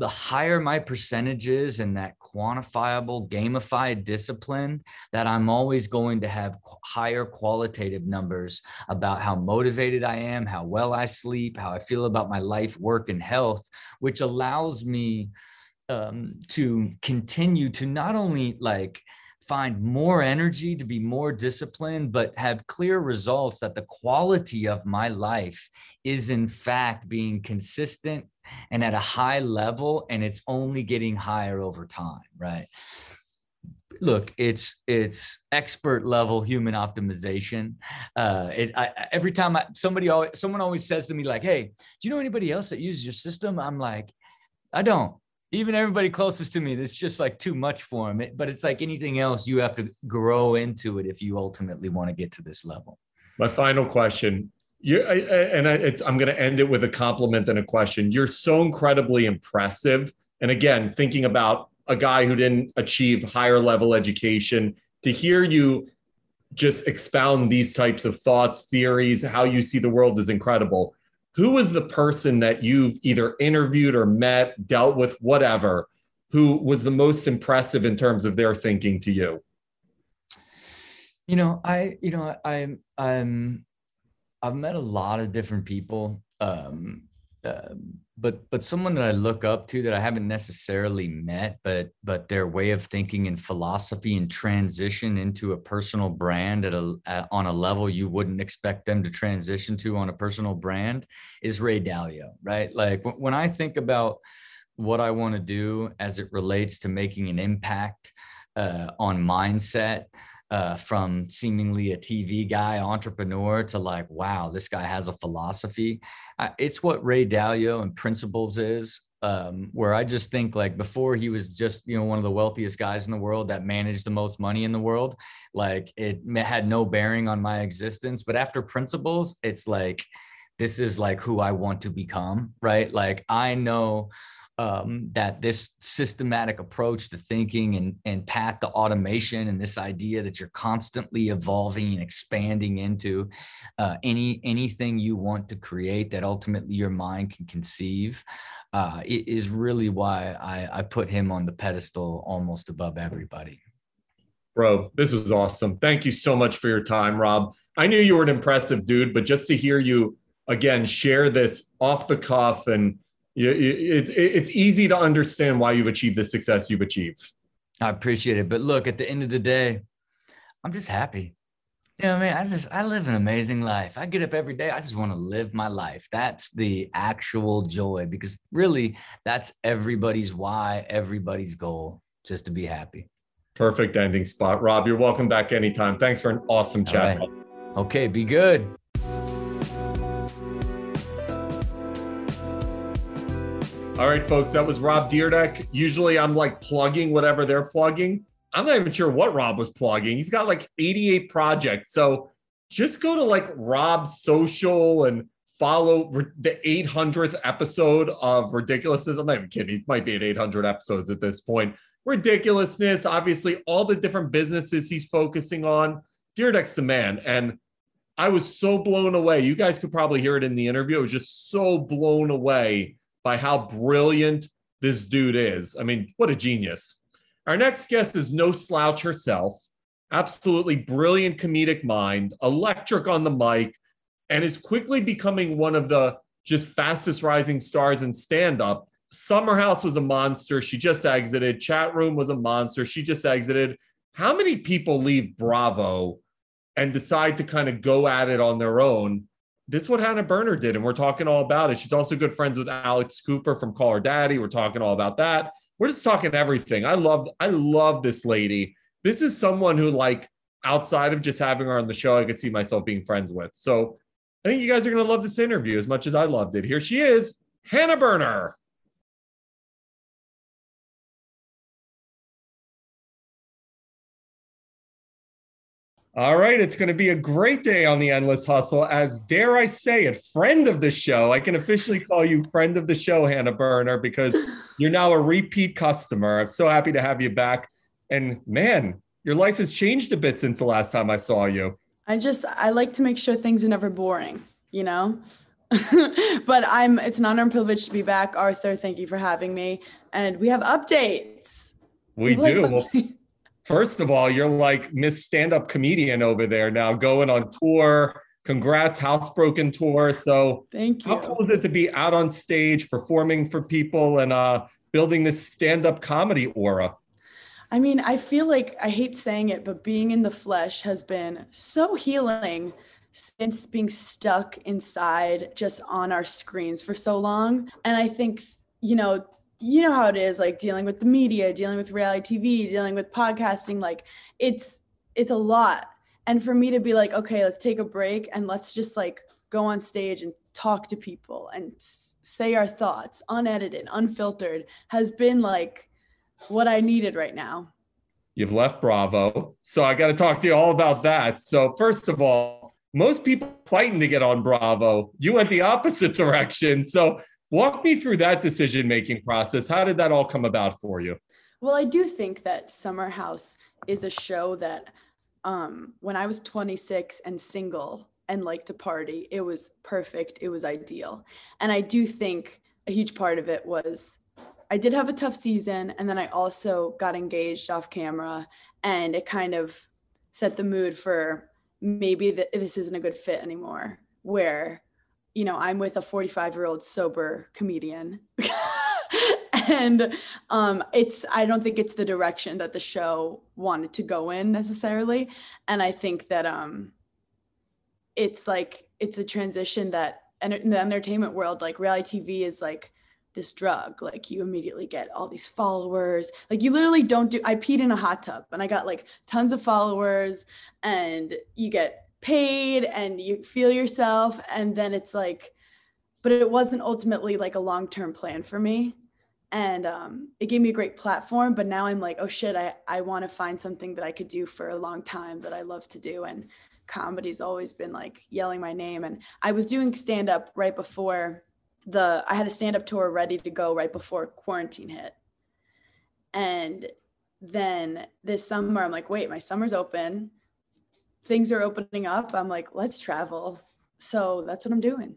higher my percentages and that quantifiable, gamified discipline, that I'm always going to have higher qualitative numbers about how motivated I am, how well I sleep, how I feel about my life, work, and health, which allows me to continue to not only like find more energy to be more disciplined, but have clear results that the quality of my life is in fact being consistent and at a high level, and it's only getting higher over time, right? Look, it's expert level human optimization. Someone always says to me like, hey, do you know anybody else that uses your system? I'm like, I don't. Even everybody closest to me, that's just like too much for them. But it's like anything else, you have to grow into it if you ultimately want to get to this level. My final question, I'm going to end it with a compliment and a question. You're so incredibly impressive. And again, thinking about a guy who didn't achieve higher level education, to hear you just expound these types of thoughts, theories, how you see the world is incredible. Who was the person that you've either interviewed or met, dealt with, whatever, who was the most impressive in terms of their thinking to you? I've met a lot of different people, but someone that I look up to that I haven't necessarily met, but their way of thinking and philosophy and transition into a personal brand on a level you wouldn't expect them to transition to on a personal brand is Ray Dalio, right? Like when I think about what I want to do as it relates to making an impact on mindset, from seemingly a TV guy, entrepreneur, to like, wow, this guy has a philosophy. It's what Ray Dalio and Principles is, where I just think like before he was just, one of the wealthiest guys in the world that managed the most money in the world. Like it had no bearing on my existence. But after Principles, it's like, this is like who I want to become, right? Like I know that this systematic approach to thinking and path to automation and this idea that you're constantly evolving and expanding into anything you want to create that ultimately your mind can conceive is really why I put him on the pedestal almost above everybody. Bro, this was awesome. Thank you so much for your time, Rob. I knew you were an impressive dude, but just to hear you again share this off the cuff and it's easy to understand why you've achieved the success you've achieved. I appreciate it. But look, at the end of the day, I'm just happy. You know what I mean? I live an amazing life. I get up every day. I just want to live my life. That's the actual joy, because really that's everybody's why, everybody's goal, just to be happy. Perfect ending spot. Rob, you're welcome back anytime. Thanks for an awesome chat. Right. Okay, be good. All right, folks, that was Rob Dyrdek. Usually I'm like plugging whatever they're plugging. I'm not even sure what Rob was plugging. He's got like 88 projects. So just go to like Rob's social and follow the 800th episode of Ridiculousness. I'm not even kidding. It might be at 800 episodes at this point. Ridiculousness, obviously all the different businesses he's focusing on. Dyrdek's the man. And I was so blown away. You guys could probably hear it in the interview. I was just so blown away by how brilliant this dude is. I mean, what a genius. Our next guest is no slouch herself, absolutely brilliant comedic mind, electric on the mic, and is quickly becoming one of the just fastest rising stars in stand-up. Summer House was a monster. She just exited. Chat Room was a monster. She just exited. How many people leave Bravo and decide to kind of go at it on their own? This is what Hannah Berner did, and we're talking all about it. She's also good friends with Alex Cooper from Call Her Daddy. We're talking all about that. We're just talking everything. I love this lady. This is someone who, like, outside of just having her on the show, I could see myself being friends with. So I think you guys are going to love this interview as much as I loved it. Here she is, Hannah Berner. All right, it's going to be a great day on the Endless Hustle. As, dare I say it, friend of the show. I can officially call you friend of the show, Hannah Berner, because you're now a repeat customer. I'm so happy to have you back. And man, your life has changed a bit since the last time I saw you. I like to make sure things are never boring, but it's an honor and privilege to be back. Arthur, thank you for having me. And we have updates. We do. Updates. First of all, you're like Miss Stand-Up Comedian over there now, going on tour. Congrats, Housebroken tour. So thank you. How cool is it to be out on stage performing for people and building this stand-up comedy aura? I mean, I feel like, I hate saying it, but being in the flesh has been so healing since being stuck inside just on our screens for so long. And I think, you know how it is, like dealing with the media, dealing with reality TV, dealing with podcasting, like it's a lot. And for me to be like, okay, let's take a break and let's just like go on stage and talk to people and say our thoughts, unedited, unfiltered, has been like what I needed right now. You've left Bravo. So I got to talk to you all about that. So first of all, most people fighting to get on Bravo. You went the opposite direction. So walk me through that decision-making process. How did that all come about for you? Well, I do think that Summer House is a show that when I was 26 and single and liked to party, it was perfect. It was ideal. And I do think a huge part of it was I did have a tough season. And then I also got engaged off camera, and it kind of set the mood for maybe this isn't a good fit anymore, where, you know, I'm with a 45-year-old sober comedian. And I don't think it's the direction that the show wanted to go in necessarily. And I think that it's like, it's a transition that in the entertainment world, like reality TV is like this drug, like you immediately get all these followers. Like you literally I peed in a hot tub and I got like tons of followers, and you get paid and you feel yourself. And then it's like, but it wasn't ultimately like a long-term plan for me. And it gave me a great platform, but now I'm like, oh shit, I want to find something that I could do for a long time that I love to do. And comedy's always been like yelling my name. And I was doing stand-up right before I had a stand-up tour ready to go right before quarantine hit. And then this summer, I'm like, wait, my summer's open. Things are opening up. I'm like, let's travel. So that's what I'm doing.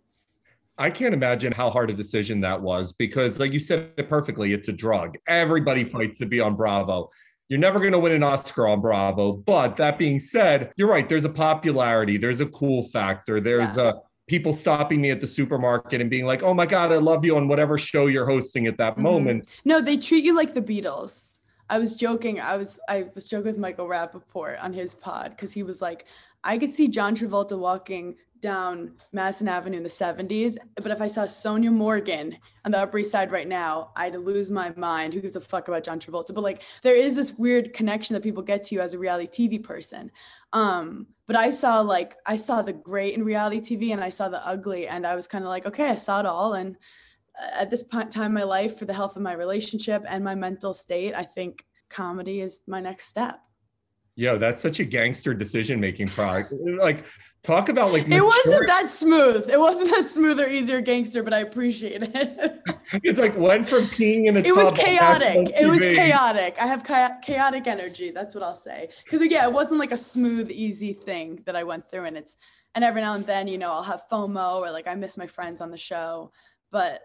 I can't imagine how hard a decision that was, because like you said it perfectly, it's a drug. Everybody fights to be on Bravo. You're never going to win an Oscar on Bravo. But that being said, you're right. There's a popularity. There's a cool factor. There's people stopping me at the supermarket and being like, oh my God, I love you on whatever show you're hosting at that moment. No, they treat you like the Beatles. I was joking. I was joking with Michael Rappaport on his pod, because he was like, I could see John Travolta walking down Madison Avenue in the 70s, but if I saw Sonia Morgan on the Upper East Side right now, I'd lose my mind. Who gives a fuck about John Travolta? But like, there is this weird connection that people get to you as a reality TV person. But I saw the great in reality TV, and I saw the ugly, and I was kind of like, okay, I saw it all. And at this time in my life, for the health of my relationship and my mental state, I think comedy is my next step. Yo, that's such a gangster decision-making product. Like, talk about like, it wasn't that smooth. It wasn't that smooth or easy or gangster, but I appreciate it. It's like went from peeing in a tub. It was chaotic. It was chaotic. I have chaotic energy. That's what I'll say. Because yeah, it wasn't like a smooth, easy thing that I went through. And every now and then, you know, I'll have FOMO, or like I miss my friends on the show. But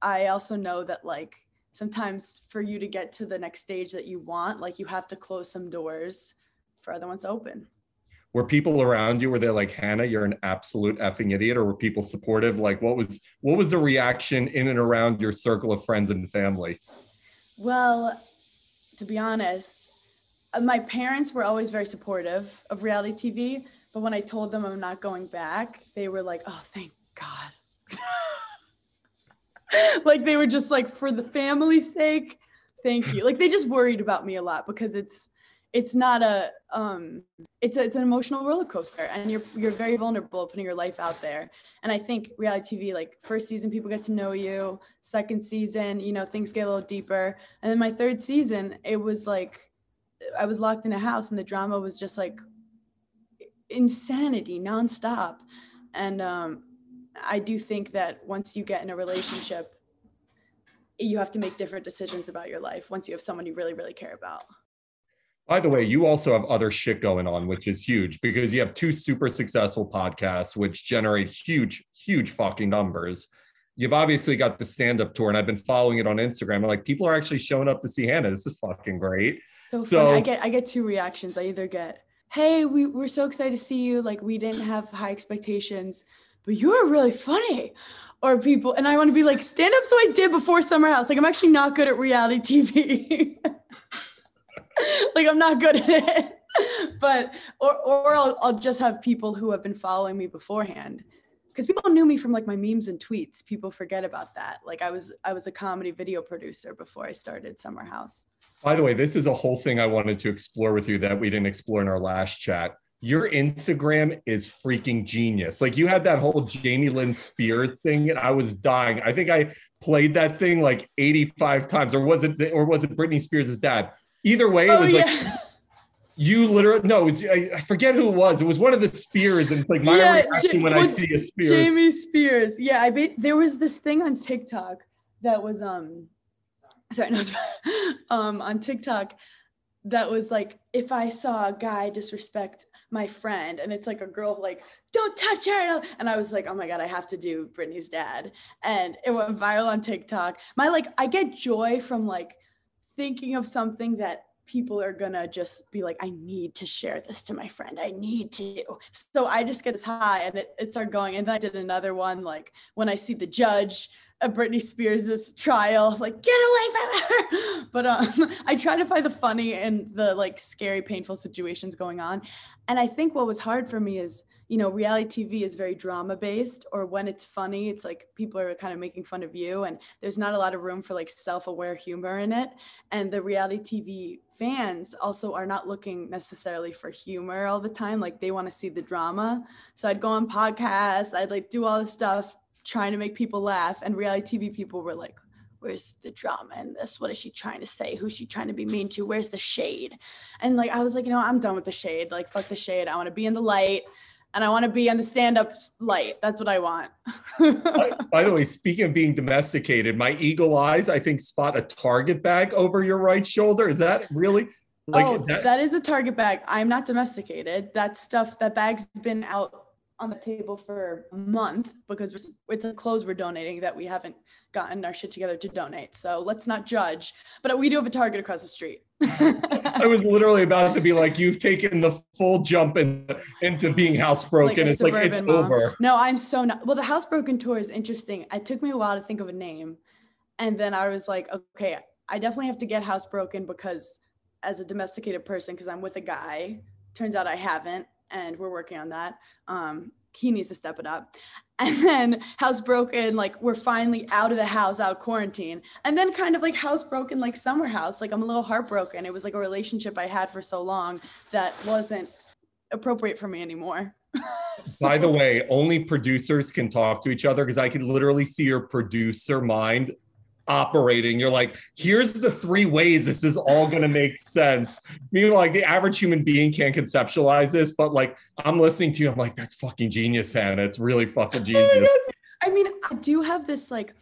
I also know that like sometimes for you to get to the next stage that you want, like you have to close some doors for other ones to open. Were people around you, were they like, Hannah, you're an absolute effing idiot? Or were people supportive? Like, what was the reaction in and around your circle of friends and family? Well, to be honest, my parents were always very supportive of reality TV. But when I told them I'm not going back, they were like, oh, thank God. Like, they were just like, for the family's sake, thank you. Like, they just worried about me a lot, because it's not a, it's an emotional roller coaster, and you're very vulnerable putting your life out there. And I think reality TV, like first season, people get to know you. Second season, you know, things get a little deeper. And then my third season, it was like, I was locked in a house, and the drama was just like insanity nonstop. And I do think that once you get in a relationship, you have to make different decisions about your life once you have someone you really, really care about. By the way, you also have other shit going on, which is huge, because you have two super successful podcasts, which generate huge, huge fucking numbers. You've obviously got the stand-up tour, and I've been following it on Instagram. I'm like, people are actually showing up to see Hannah. This is fucking great. So I get two reactions. I either get, hey, we're so excited to see you. Like, we didn't have high expectations, but you're really funny. Or people, and I want to be like, stand up. So I did before Summer House. Like, I'm actually not good at reality TV. Like, I'm not good at it, but, or I'll just have people who have been following me beforehand, because people knew me from like my memes and tweets. People forget about that. Like, I was a comedy video producer before I started Summer House. By the way, this is a whole thing I wanted to explore with you that we didn't explore in our last chat. Your Instagram is freaking genius. Like, you had that whole Jamie Lynn Spears thing, and I was dying. I think I played that thing like 85 times, or was it Britney Spears' dad? Either way, it was like, you literally, I forget who it was. It was one of the Spears, and it's like my reaction when I see a Spears. Jamie Spears. Yeah, I bet there was this thing on TikTok that was, on TikTok that was like, if I saw a guy disrespect my friend and it's like a girl like, don't touch her, and I was like, oh my god, I have to do Britney's dad, and it went viral on TikTok. I get joy from like thinking of something that people are gonna just be like, I need to share this to my friend, I need to. So I just get this high, and it started going. And then I did another one, like when I see the judge of Britney Spears' trial, like, get away from her. But I try to find the funny and the like scary, painful situations going on. And I think what was hard for me is, you know, reality TV is very drama based, or when it's funny, it's like people are kind of making fun of you, and there's not a lot of room for like self-aware humor in it. And the reality TV fans also are not looking necessarily for humor all the time. Like they want to see the drama. So I'd go on podcasts, I'd like do all this stuff, trying to make people laugh. And reality TV people were like, where's the drama in this? What is she trying to say? Who's she trying to be mean to? Where's the shade? And like, I was like, you know, I'm done with the shade. Like, fuck the shade. I want to be in the light. And I want to be on the stand-up light. That's what I want. By the way, speaking of being domesticated, my eagle eyes, I think, spot a Target bag over your right shoulder. Is that really? Like, oh, that is a Target bag. I'm not domesticated. That bag's been out on the table for a month because it's the clothes we're donating that we haven't gotten our shit together to donate. So let's not judge, but we do have a Target across the street. I was literally about to be like, you've taken the full jump into being housebroken. Like it's like, it's mom. Over. No, I'm so not. Well, the Housebroken tour is interesting. It took me a while to think of a name. And then I was like, okay, I definitely have to get housebroken because as a domesticated person, because I'm with a guy, turns out I haven't. And we're working on that. He needs to step it up. And then Housebroken, like we're finally out of the house, out of quarantine. And then kind of like Housebroken, like Summer House, like I'm a little heartbroken. It was like a relationship I had for so long that wasn't appropriate for me anymore. By the way, only producers can talk to each other because I could literally see your producer mind operating. You're like, here's the three ways this is all going to make sense. Meanwhile, like the average human being can't conceptualize this, but like I'm listening to you, I'm like, that's fucking genius, Hannah. It's really fucking genius. I mean, I do have this like,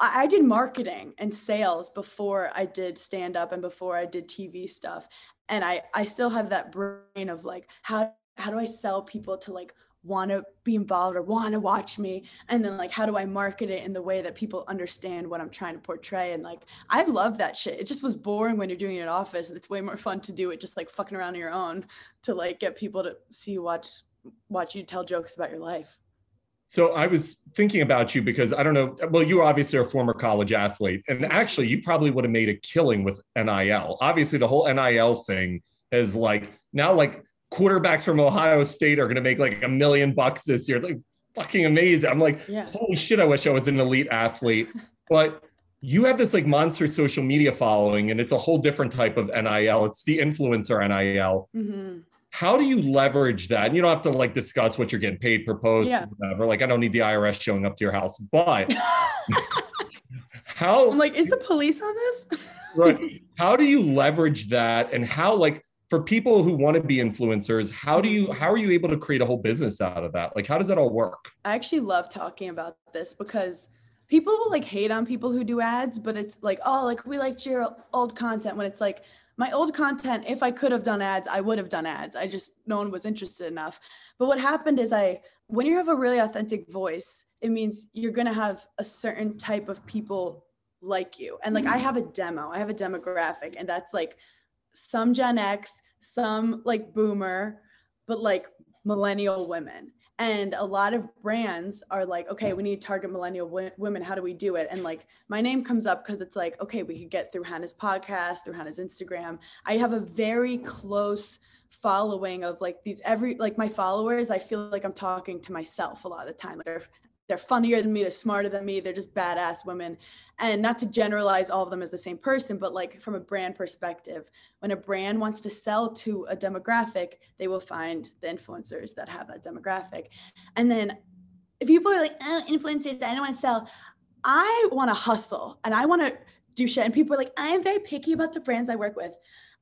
I did marketing and sales before I did stand up and before I did TV stuff, and I still have that brain of like, how do I sell people to like want to be involved or want to watch me, and then like how do I market it in the way that people understand what I'm trying to portray. And like I love that shit. It just was boring when you're doing it in office, and it's way more fun to do it just like fucking around on your own to like get people to see you watch you tell jokes about your life. So I was thinking about you because I don't know, well, you obviously are a former college athlete, and actually you probably would have made a killing with NIL. Obviously the whole NIL thing is like now like quarterbacks from Ohio State are going to make like $1 million this year. It's like fucking amazing. I'm like, yeah. Holy shit, I wish I was an elite athlete. But you have this like monster social media following, and it's a whole different type of NIL. It's the influencer NIL. Mm-hmm. How do you leverage that? And you don't have to like discuss what you're getting paid per post, yeah, or whatever. Like I don't need the IRS showing up to your house, but how? I'm like, is the police on this? Right. How do you leverage that, and how like, for people who want to be influencers, how are you able to create a whole business out of that? Like, how does that all work? I actually love talking about this because people will like hate on people who do ads, but it's like, oh, like we liked your old content, when it's like my old content, if I could have done ads, I would have done ads. I just, no one was interested enough. But what happened is when you have a really authentic voice, it means you're going to have a certain type of people like you. And like, I have a demographic, and that's like, some Gen X, some like boomer, but like millennial women. And a lot of brands are like, okay, we need to target millennial women. How do we do it? And like my name comes up because it's like, okay, we could get through Hannah's podcast, through Hannah's Instagram. I have a very close following of like my followers. I feel like I'm talking to myself a lot of the time. They're funnier than me, they're smarter than me, they're just badass women. And not to generalize all of them as the same person, but like from a brand perspective, when a brand wants to sell to a demographic, they will find the influencers that have that demographic. And then if people are like, oh, influencers, I don't want to sell. I want to hustle and I want to do shit. And people are like, I am very picky about the brands I work with.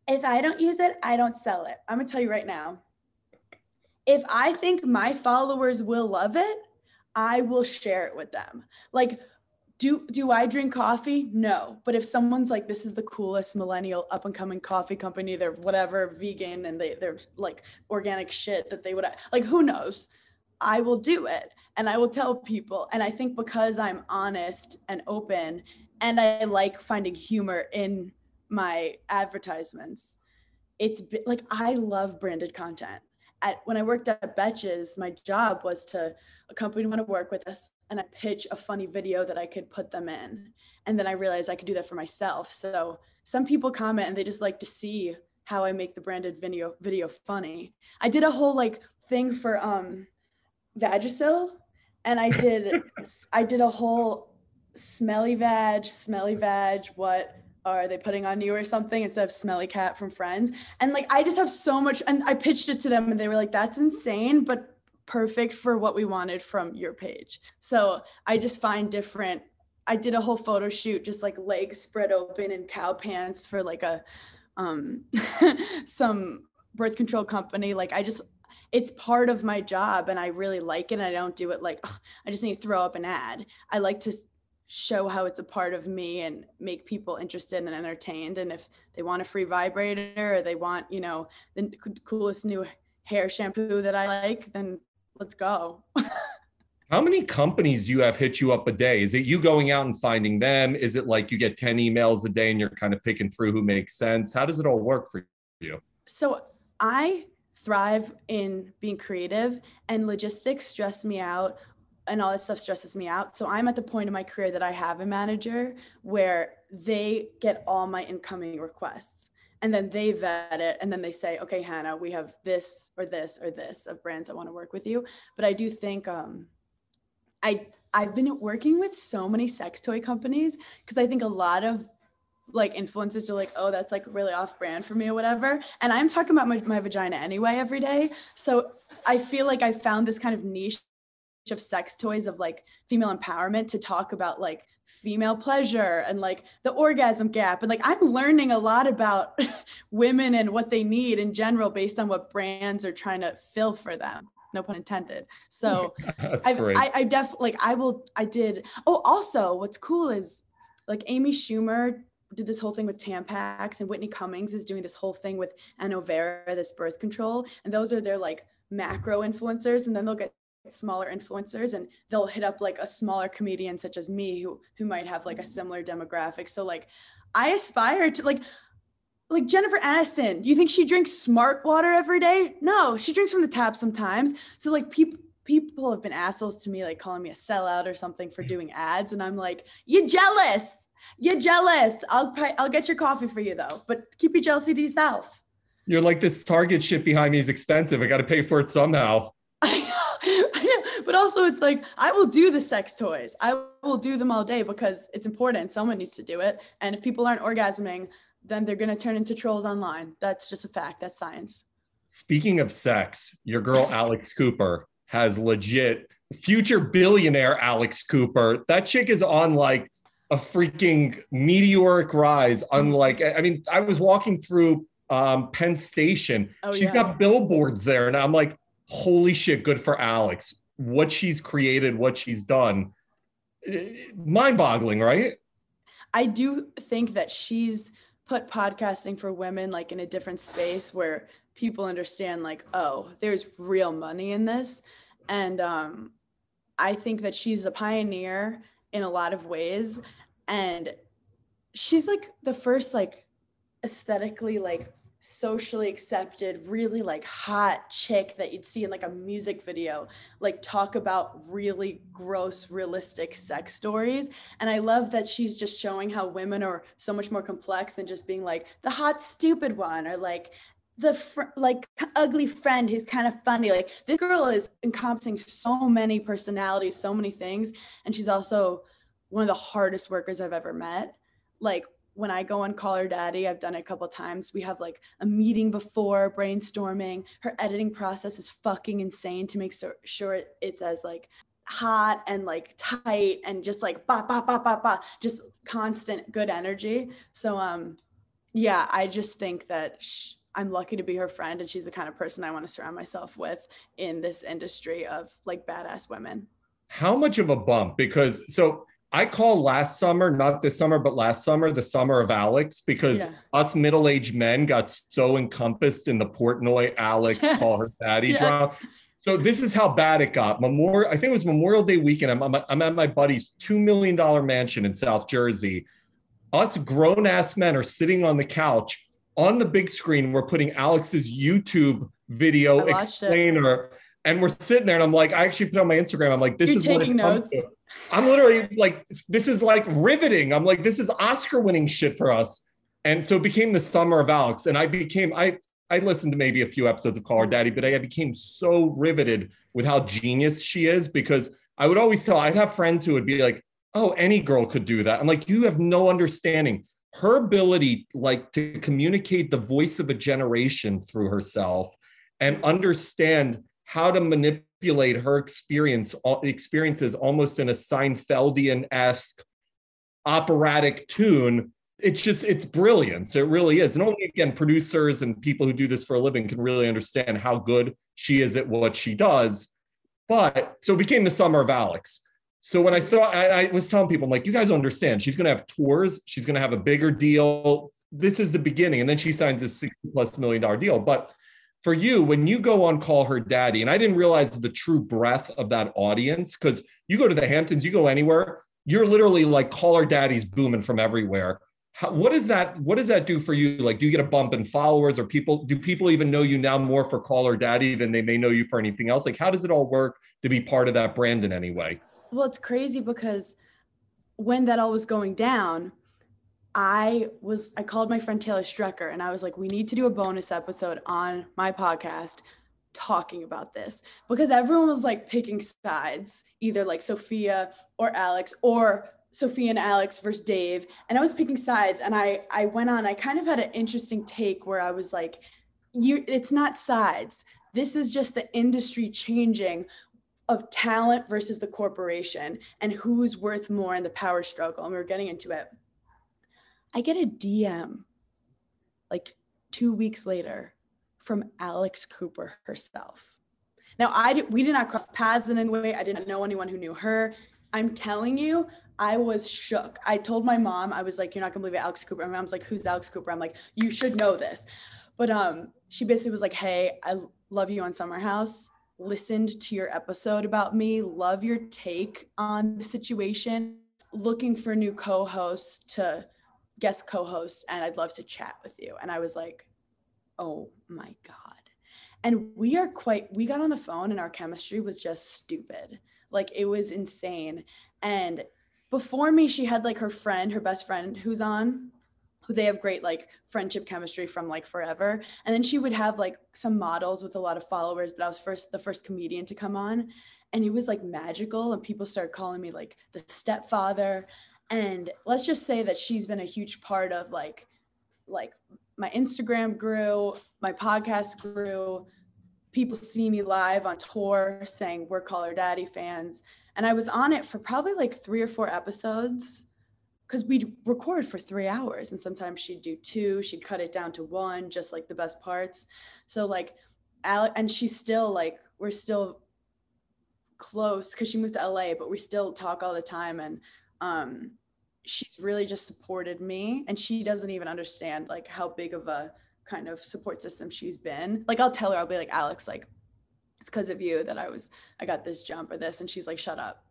If I don't use it, I don't sell it. I'm gonna tell you right now, if I think my followers will love it, I will share it with them. Like Do I drink coffee? No. But if someone's like, this is the coolest millennial up and coming coffee company, they're whatever, vegan, and they're like organic shit that they would, like, who knows? I will do it. And I will tell people. And I think because I'm honest and open, and I like finding humor in my advertisements, it's like, I love branded content. When I worked at Betches, my job was to, a company want to work with us, and I pitch a funny video that I could put them in. And then I realized I could do that for myself. So some people comment and they just like to see how I make the branded video funny. I did a whole like thing for Vagisil, and I did a whole smelly vag, what are they putting on you or something, instead of smelly cat from Friends. And like, I just have so much, and I pitched it to them and they were like, that's insane, but perfect for what we wanted from your page. So I just find different. I did a whole photo shoot, just like legs spread open and cow pants for like a, some birth control company. Like, I just, it's part of my job and I really like it. I don't do it like, ugh, I just need to throw up an ad. I like to show how it's a part of me and make people interested and entertained. And if they want a free vibrator or they want, you know, the coolest new hair shampoo that I like, then let's go. How many companies do you have hit you up a day? Is it you going out and finding them? Is it like you get 10 emails a day and you're kind of picking through who makes sense? How does it all work for you? So I thrive in being creative, and logistics stress me out and all that stuff stresses me out. So I'm at the point in my career that I have a manager where they get all my incoming requests. And then they vet it, and then they say, okay, Hannah, we have this or this or this of brands that want to work with you. But I do think I've been working with so many sex toy companies, because I think a lot of like influencers are like, oh, that's like really off brand for me or whatever. And I'm talking about my vagina anyway every day. So I feel like I found this kind of niche of sex toys, of like female empowerment, to talk about like female pleasure and like the orgasm gap. And like, I'm learning a lot about women and what they need in general based on what brands are trying to fill for them. No pun intended. So also what's cool is like Amy Schumer did this whole thing with Tampax, and Whitney Cummings is doing this whole thing with Aloe Vera, this birth control. And those are their like macro influencers. And then they'll get smaller influencers, and they'll hit up like a smaller comedian such as me who might have like a similar demographic. So like, I aspire to like Jennifer Aniston. You think she drinks Smart water every day? No, she drinks from the tap sometimes. So like people have been assholes to me, like calling me a sellout or something for doing ads, and I'm like, you're jealous. I'll get your coffee for you though, but keep your jealousy to yourself. You're like, this Target shit behind me is expensive, I got to pay for it somehow. But also it's like, I will do the sex toys. I will do them all day because it's important. Someone needs to do it. And if people aren't orgasming, then they're going to turn into trolls online. That's just a fact. That's science. Speaking of sex, your girl, Alex Cooper, has legit future billionaire Alex Cooper. That chick is on like a freaking meteoric rise. Unlike, I mean, I was walking through Penn Station. Oh, she's got billboards there. And I'm like, holy shit, good for Alex. What she's created, what she's done, mind-boggling, right? I do think that she's put podcasting for women like in a different space where people understand like, oh, there's real money in this. And I think that she's a pioneer in a lot of ways. And she's like the first like aesthetically like socially accepted, really like hot chick that you'd see in like a music video, like talk about really gross, realistic sex stories. And I love that she's just showing how women are so much more complex than just being like the hot, stupid one, or like the ugly friend who's kind of funny. Like, this girl is encompassing so many personalities, so many things. And she's also one of the hardest workers I've ever met. Like, when I go on Call Her Daddy, I've done it a couple of times, we have like a meeting before, brainstorming. Her editing process is fucking insane to make sure it's as like hot and like tight and just like ba ba ba ba ba, just constant good energy. So yeah, I just think that I'm lucky to be her friend, and she's the kind of person I want to surround myself with in this industry of like badass women. How much of a bump? Because so I call last summer, not this summer, but last summer, the summer of Alex, because us middle-aged men got so encompassed in the Portnoy, Alex, Call Her Daddy drama. So this is how bad it got. I think it was Memorial Day weekend. I'm at my buddy's $2 million mansion in South Jersey. Us grown-ass men are sitting on the couch. On the big screen, we're putting Alex's YouTube video explainer. And we're sitting there and I'm like, I actually put on my Instagram. I'm like, this is what it comes to. I'm literally like, this is like riveting. I'm like, this is Oscar winning shit for us. And so it became the summer of Alex. And I listened to maybe a few episodes of Call Her Daddy, but I became so riveted with how genius she is, because I would always tell, I'd have friends who would be like, oh, any girl could do that. I'm like, you have no understanding. Her ability like to communicate the voice of a generation through herself and understand how to manipulate her experiences almost in a Seinfeldian-esque operatic tune. It's just, it's brilliance. It really is. And only, again, producers and people who do this for a living can really understand how good she is at what she does. But so it became the summer of Alex. So when I saw, I was telling people, I'm like, you guys understand, she's going to have tours. She's going to have a bigger deal. This is the beginning. And then she signs a $60+ million deal. But for you, when you go on Call Her Daddy, and I didn't realize the true breadth of that audience, because you go to the Hamptons, you go anywhere, you're literally like Call Her Daddy's booming from everywhere. What does that do for you? Like, do you get a bump in followers, or do people even know you now more for Call Her Daddy than they may know you for anything else? Like, how does it all work to be part of that brand in any way? Well, it's crazy, because when that all was going down, I called my friend Taylor Strecker and I was like, we need to do a bonus episode on my podcast talking about this, because everyone was like picking sides, either like Sophia or Alex, or Sophia and Alex versus Dave. And I was picking sides, and I went on, I kind of had an interesting take where I was like, it's not sides. This is just the industry changing of talent versus the corporation and who's worth more in the power struggle. And we were getting into it. I get a DM like 2 weeks later from Alex Cooper herself. Now, we did not cross paths in any way. I didn't know anyone who knew her. I'm telling you, I was shook. I told my mom, I was like, you're not gonna believe it, Alex Cooper. My mom's like, who's Alex Cooper? I'm like, you should know this. But she basically was like, hey, I love you on Summer House. Listened to your episode about me. Love your take on the situation. Looking for new co-hosts to guest co-host, and I'd love to chat with you. And I was like, oh my God. And we got on the phone and our chemistry was just stupid. Like, it was insane. And before me, she had like her best friend who's on, who they have great like friendship chemistry from like forever. And then she would have like some models with a lot of followers, but I was the first comedian to come on. And it was like magical. And people started calling me like the stepfather. And let's just say that she's been a huge part of like my Instagram grew, my podcast grew, people see me live on tour saying we're Call Her Daddy fans. And I was on it for probably like 3 or 4 episodes, because we'd record for 3 hours and sometimes she'd do 2, she'd cut it down to 1, just like the best parts. So like, and she's still like, we're still close because she moved to LA, but we still talk all the time. And she's really just supported me, and she doesn't even understand like how big of a kind of support system she's been. Like, I'll tell her, I'll be like, Alex, like, it's because of you that I got this jump or this. And she's like, shut up.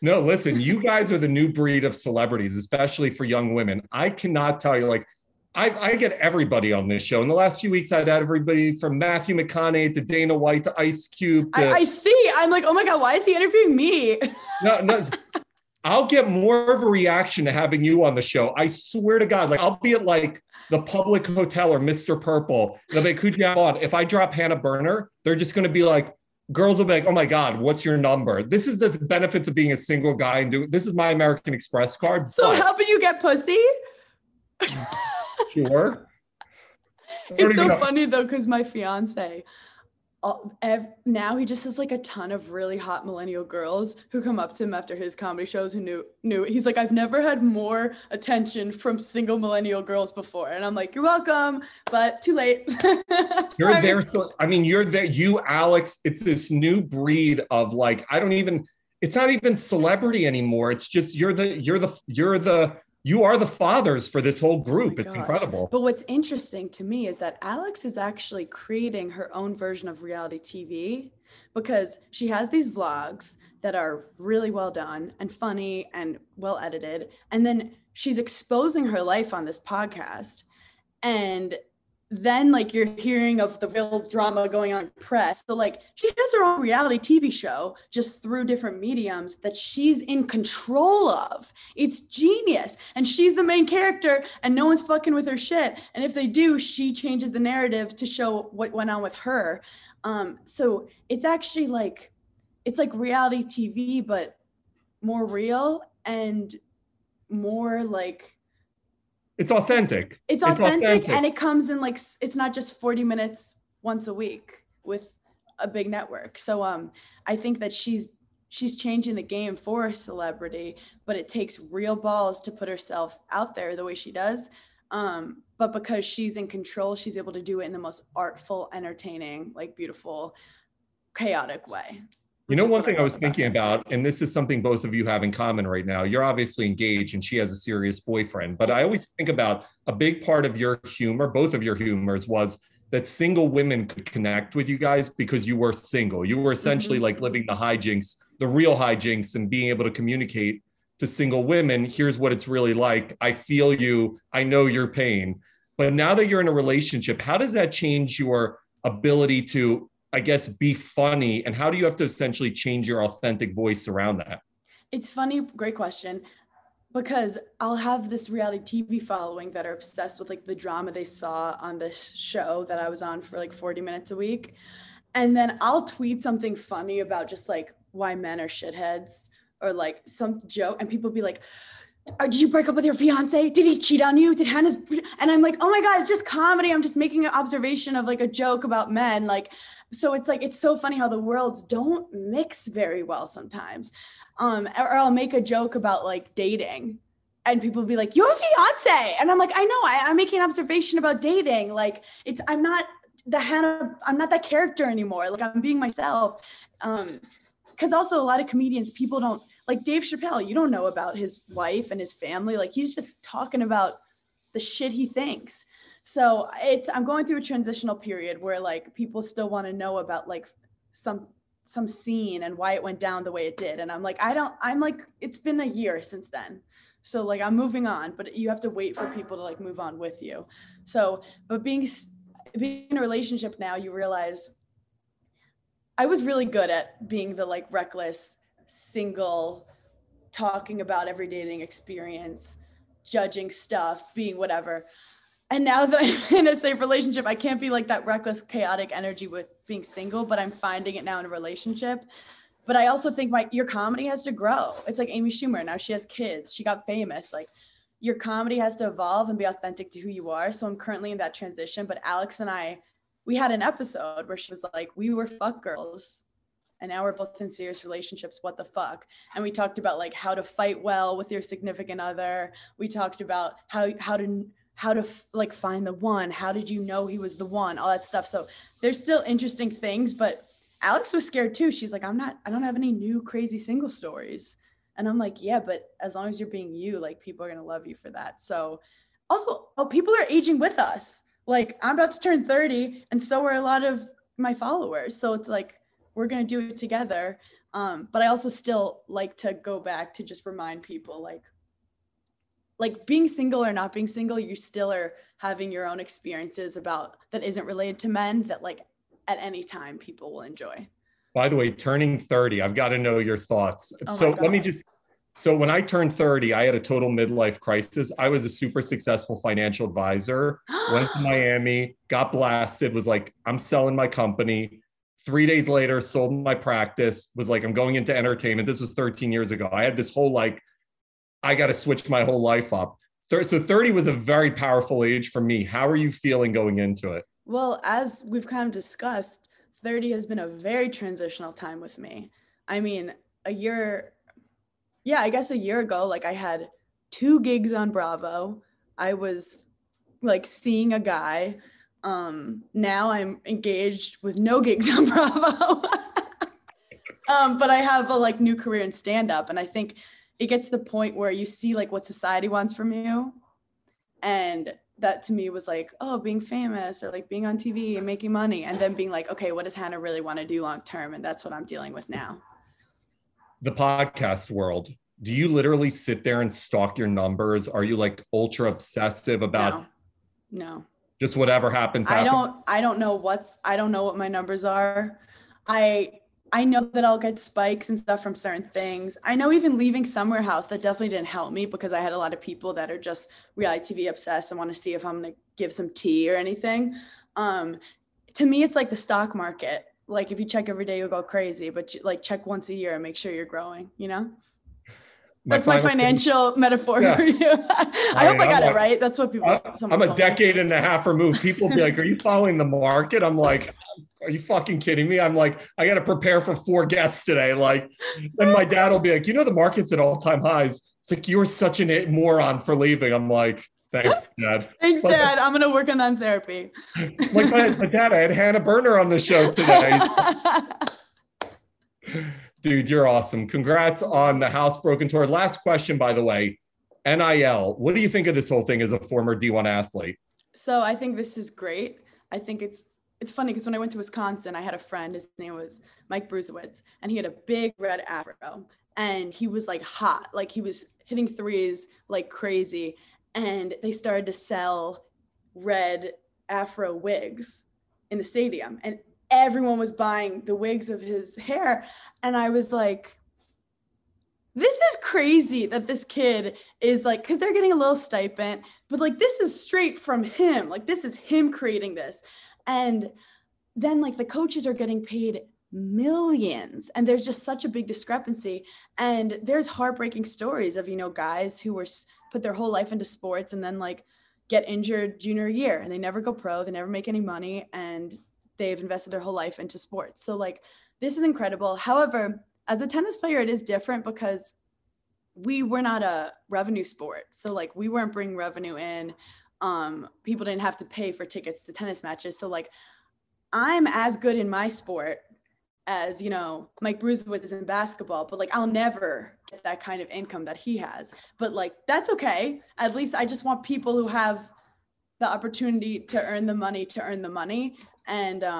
No, listen, you guys are the new breed of celebrities, especially for young women. I cannot tell you, like, I get everybody on this show. In the last few weeks, I'd had everybody from Matthew McConaughey to Dana White to Ice Cube. I see. I'm like, oh my God, why is he interviewing me? No, I'll get more of a reaction to having you on the show. I swear to God, like, I'll be at like the Public Hotel or Mr. Purple. They'll be like, who'd you have on? If I drop Hannah Berner, they're just going to be like, girls will be like, oh my God, what's your number? This is the benefits of being a single guy. And this is my American Express card. So helping you get pussy? Sure. It's so funny though, because my fiance, now he just has like a ton of really hot millennial girls who come up to him after his comedy shows who knew. He's like, I've never had more attention from single millennial girls before. And I'm like, you're welcome, but too late. You're there. So, I mean, you're there, you, Alex, it's this new breed of like, I don't even, it's not even celebrity anymore. It's just, you are the fathers for this whole group. It's incredible. But what's interesting to me is that Alex is actually creating her own version of reality TV, because she has these vlogs that are really well done and funny and well edited. And then she's exposing her life on this podcast. And then like you're hearing of the real drama going on in press. So like she has her own reality TV show just through different mediums that she's in control of. It's genius. And she's the main character and no one's fucking with her shit. And if they do, she changes the narrative to show what went on with her. So it's actually like, it's like reality TV, but more real and more like, it's authentic. It's authentic and it comes in like, it's not just 40 minutes once a week with a big network. So I think that she's changing the game for a celebrity, but it takes real balls to put herself out there the way she does. But because she's in control, she's able to do it in the most artful, entertaining, like beautiful, chaotic way. You know, one thing I was thinking about, and this is something both of you have in common right now, you're obviously engaged and she has a serious boyfriend, but I always think about a big part of your humor, both of your humors, was that single women could connect with you guys because you were single. You were essentially like living the hijinks, the real hijinks, and being able to communicate to single women, here's what it's really like. I feel you. I know your pain. But now that you're in a relationship, how does that change your ability to, I guess, be funny? And how do you have to essentially change your authentic voice around that? It's funny, great question, because I'll have this reality TV following that are obsessed with like the drama they saw on this show that I was on for like 40 minutes a week. And then I'll tweet something funny about just like why men are shitheads or like some joke, and people be like, did you break up with your fiance? Did he cheat on you? Did Hannah's? And I'm like, oh my God, it's just comedy. I'm just making an observation of like a joke about men. Like, so it's like, it's so funny how the worlds don't mix very well sometimes. Or I'll make a joke about like dating and people be like, your fiance. And I'm like, I know, I'm making an observation about dating. Like it's, I'm not that character anymore. Like I'm being myself. Cause also a lot of comedians, people don't, like Dave Chappelle, you don't know about his wife and his family. Like he's just talking about the shit he thinks. So I'm going through a transitional period where like people still want to know about like some scene and why it went down the way it did. And I'm like, it's been a year since then. So like, I'm moving on, but you have to wait for people to like move on with you. So, but being in a relationship now, you realize I was really good at being the like reckless single, talking about every dating experience, judging stuff, being whatever. And now that I'm in a safe relationship, I can't be like that reckless, chaotic energy with being single, but I'm finding it now in a relationship. But I also think your comedy has to grow. It's like Amy Schumer, now she has kids, she got famous. Like your comedy has to evolve and be authentic to who you are. So I'm currently in that transition, but Alex and we had an episode where she was like, we were fuck girls. And now we're both in serious relationships, what the fuck? And we talked about like how to fight well with your significant other. We talked about how to like find the one. How did you know he was the one? All that stuff. So there's still interesting things, but Alex was scared too. She's like, I don't have any new crazy single stories. And I'm like, yeah, but as long as you're being you, like people are gonna love you for that. So also, people are aging with us. Like I'm about to turn 30 and so are a lot of my followers. So it's like, we're going to do it together. But I also still like to go back to just remind people like being single or not being single, you still are having your own experiences about that isn't related to men that like at any time people will enjoy. By the way, turning 30, I've got to know your thoughts. So when I turned 30, I had a total midlife crisis. I was a super successful financial advisor, went to Miami, got blasted, was like, I'm selling my company. 3 days later, sold my practice, was like, I'm going into entertainment. This was 13 years ago. I had this whole like, I got to switch my whole life up. So 30 was a very powerful age for me. How are you feeling going into it? Well, as we've kind of discussed, 30 has been a very transitional time with me. I mean, I guess a year ago, like I had 2 gigs on Bravo. I was like seeing a guy. Now I'm engaged with no gigs on Bravo. But I have a like new career in stand-up, and I think it gets to the point where you see like what society wants from you. And that to me was like, oh, being famous or like being on TV and making money, and then being like, okay, what does Hannah really want to do long term? And that's what I'm dealing with now. The podcast world. Do you literally sit there and stalk your numbers? Are you like ultra obsessive about? No. Just whatever happens. I don't know what my numbers are. I know that I'll get spikes and stuff from certain things. I know even leaving Summer House, that definitely didn't help me, because I had a lot of people that are just reality TV obsessed and want to see if I'm going to give some tea or anything. To me, it's like the stock market. Like if you check every day, you'll go crazy, but like check once a year and make sure you're growing, you know? That's my financial metaphor for you. I hope I got it right. That's what people. I'm a decade and a half removed. People be like, are you following the market? I'm like, are you fucking kidding me? I'm like, I got to prepare for 4 guests today. Like, then my dad will be like, you know, the market's at all-time highs. It's like, you're such a moron for leaving. I'm like, thanks, Dad. Thanks, Dad. I'm going to work on therapy. Like my dad, I had Hannah Berner on the show today. Dude, you're awesome. Congrats on the Housebroken tour. Last question, by the way, NIL. What do you think of this whole thing as a former D1 athlete? So I think this is great. I think it's funny because when I went to Wisconsin, I had a friend, his name was Mike Bruesewitz, and he had a big red afro, and he was like hot, like he was hitting threes like crazy. And they started to sell red afro wigs in the stadium, and everyone was buying the wigs of his hair. And I was like, this is crazy that this kid is like, because they're getting a little stipend, but like, this is straight from him. Like, this is him creating this. And then like the coaches are getting paid millions, and there's just such a big discrepancy. And there's heartbreaking stories of, you know, guys who were put their whole life into sports and then like get injured junior year and they never go pro, they never make any money, and they've invested their whole life into sports. So like, this is incredible. However, as a tennis player, it is different because we were not a revenue sport. So like, we weren't bringing revenue in. People didn't have to pay for tickets to tennis matches. So like, I'm as good in my sport as, you know, Mike Bruesewitz is in basketball, but like, I'll never get that kind of income that he has, but like, that's okay. At least I just want people who have the opportunity to earn the money And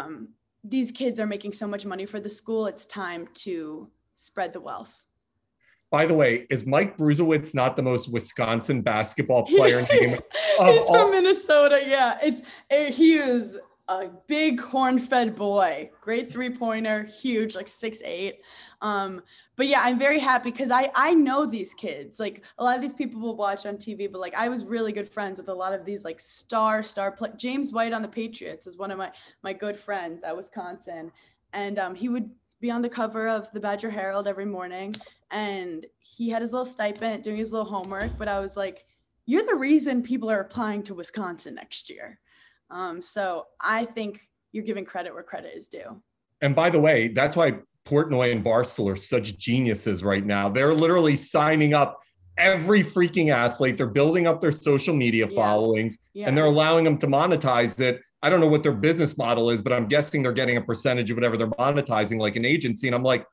these kids are making so much money for the school. It's time to spread the wealth. By the way, is Mike Bruesewitz not the most Wisconsin basketball player in the game? He's from Minnesota, yeah. He is a big corn-fed boy. Great three-pointer, huge, like 6'8". But yeah, I'm very happy because I know these kids. Like, a lot of these people will watch on TV, but like, I was really good friends with a lot of these like star players. James White on the Patriots is one of my good friends at Wisconsin. And he would be on the cover of the Badger Herald every morning, and he had his little stipend doing his little homework, but I was like, you're the reason people are applying to Wisconsin next year. So I think you're giving credit where credit is due. And by the way, that's why Portnoy and Barstool are such geniuses right now. They're literally signing up every freaking athlete. They're building up their social media followings, and they're allowing them to monetize it. I don't know what their business model is, but I'm guessing they're getting a percentage of whatever they're monetizing, like an agency. And I'm like,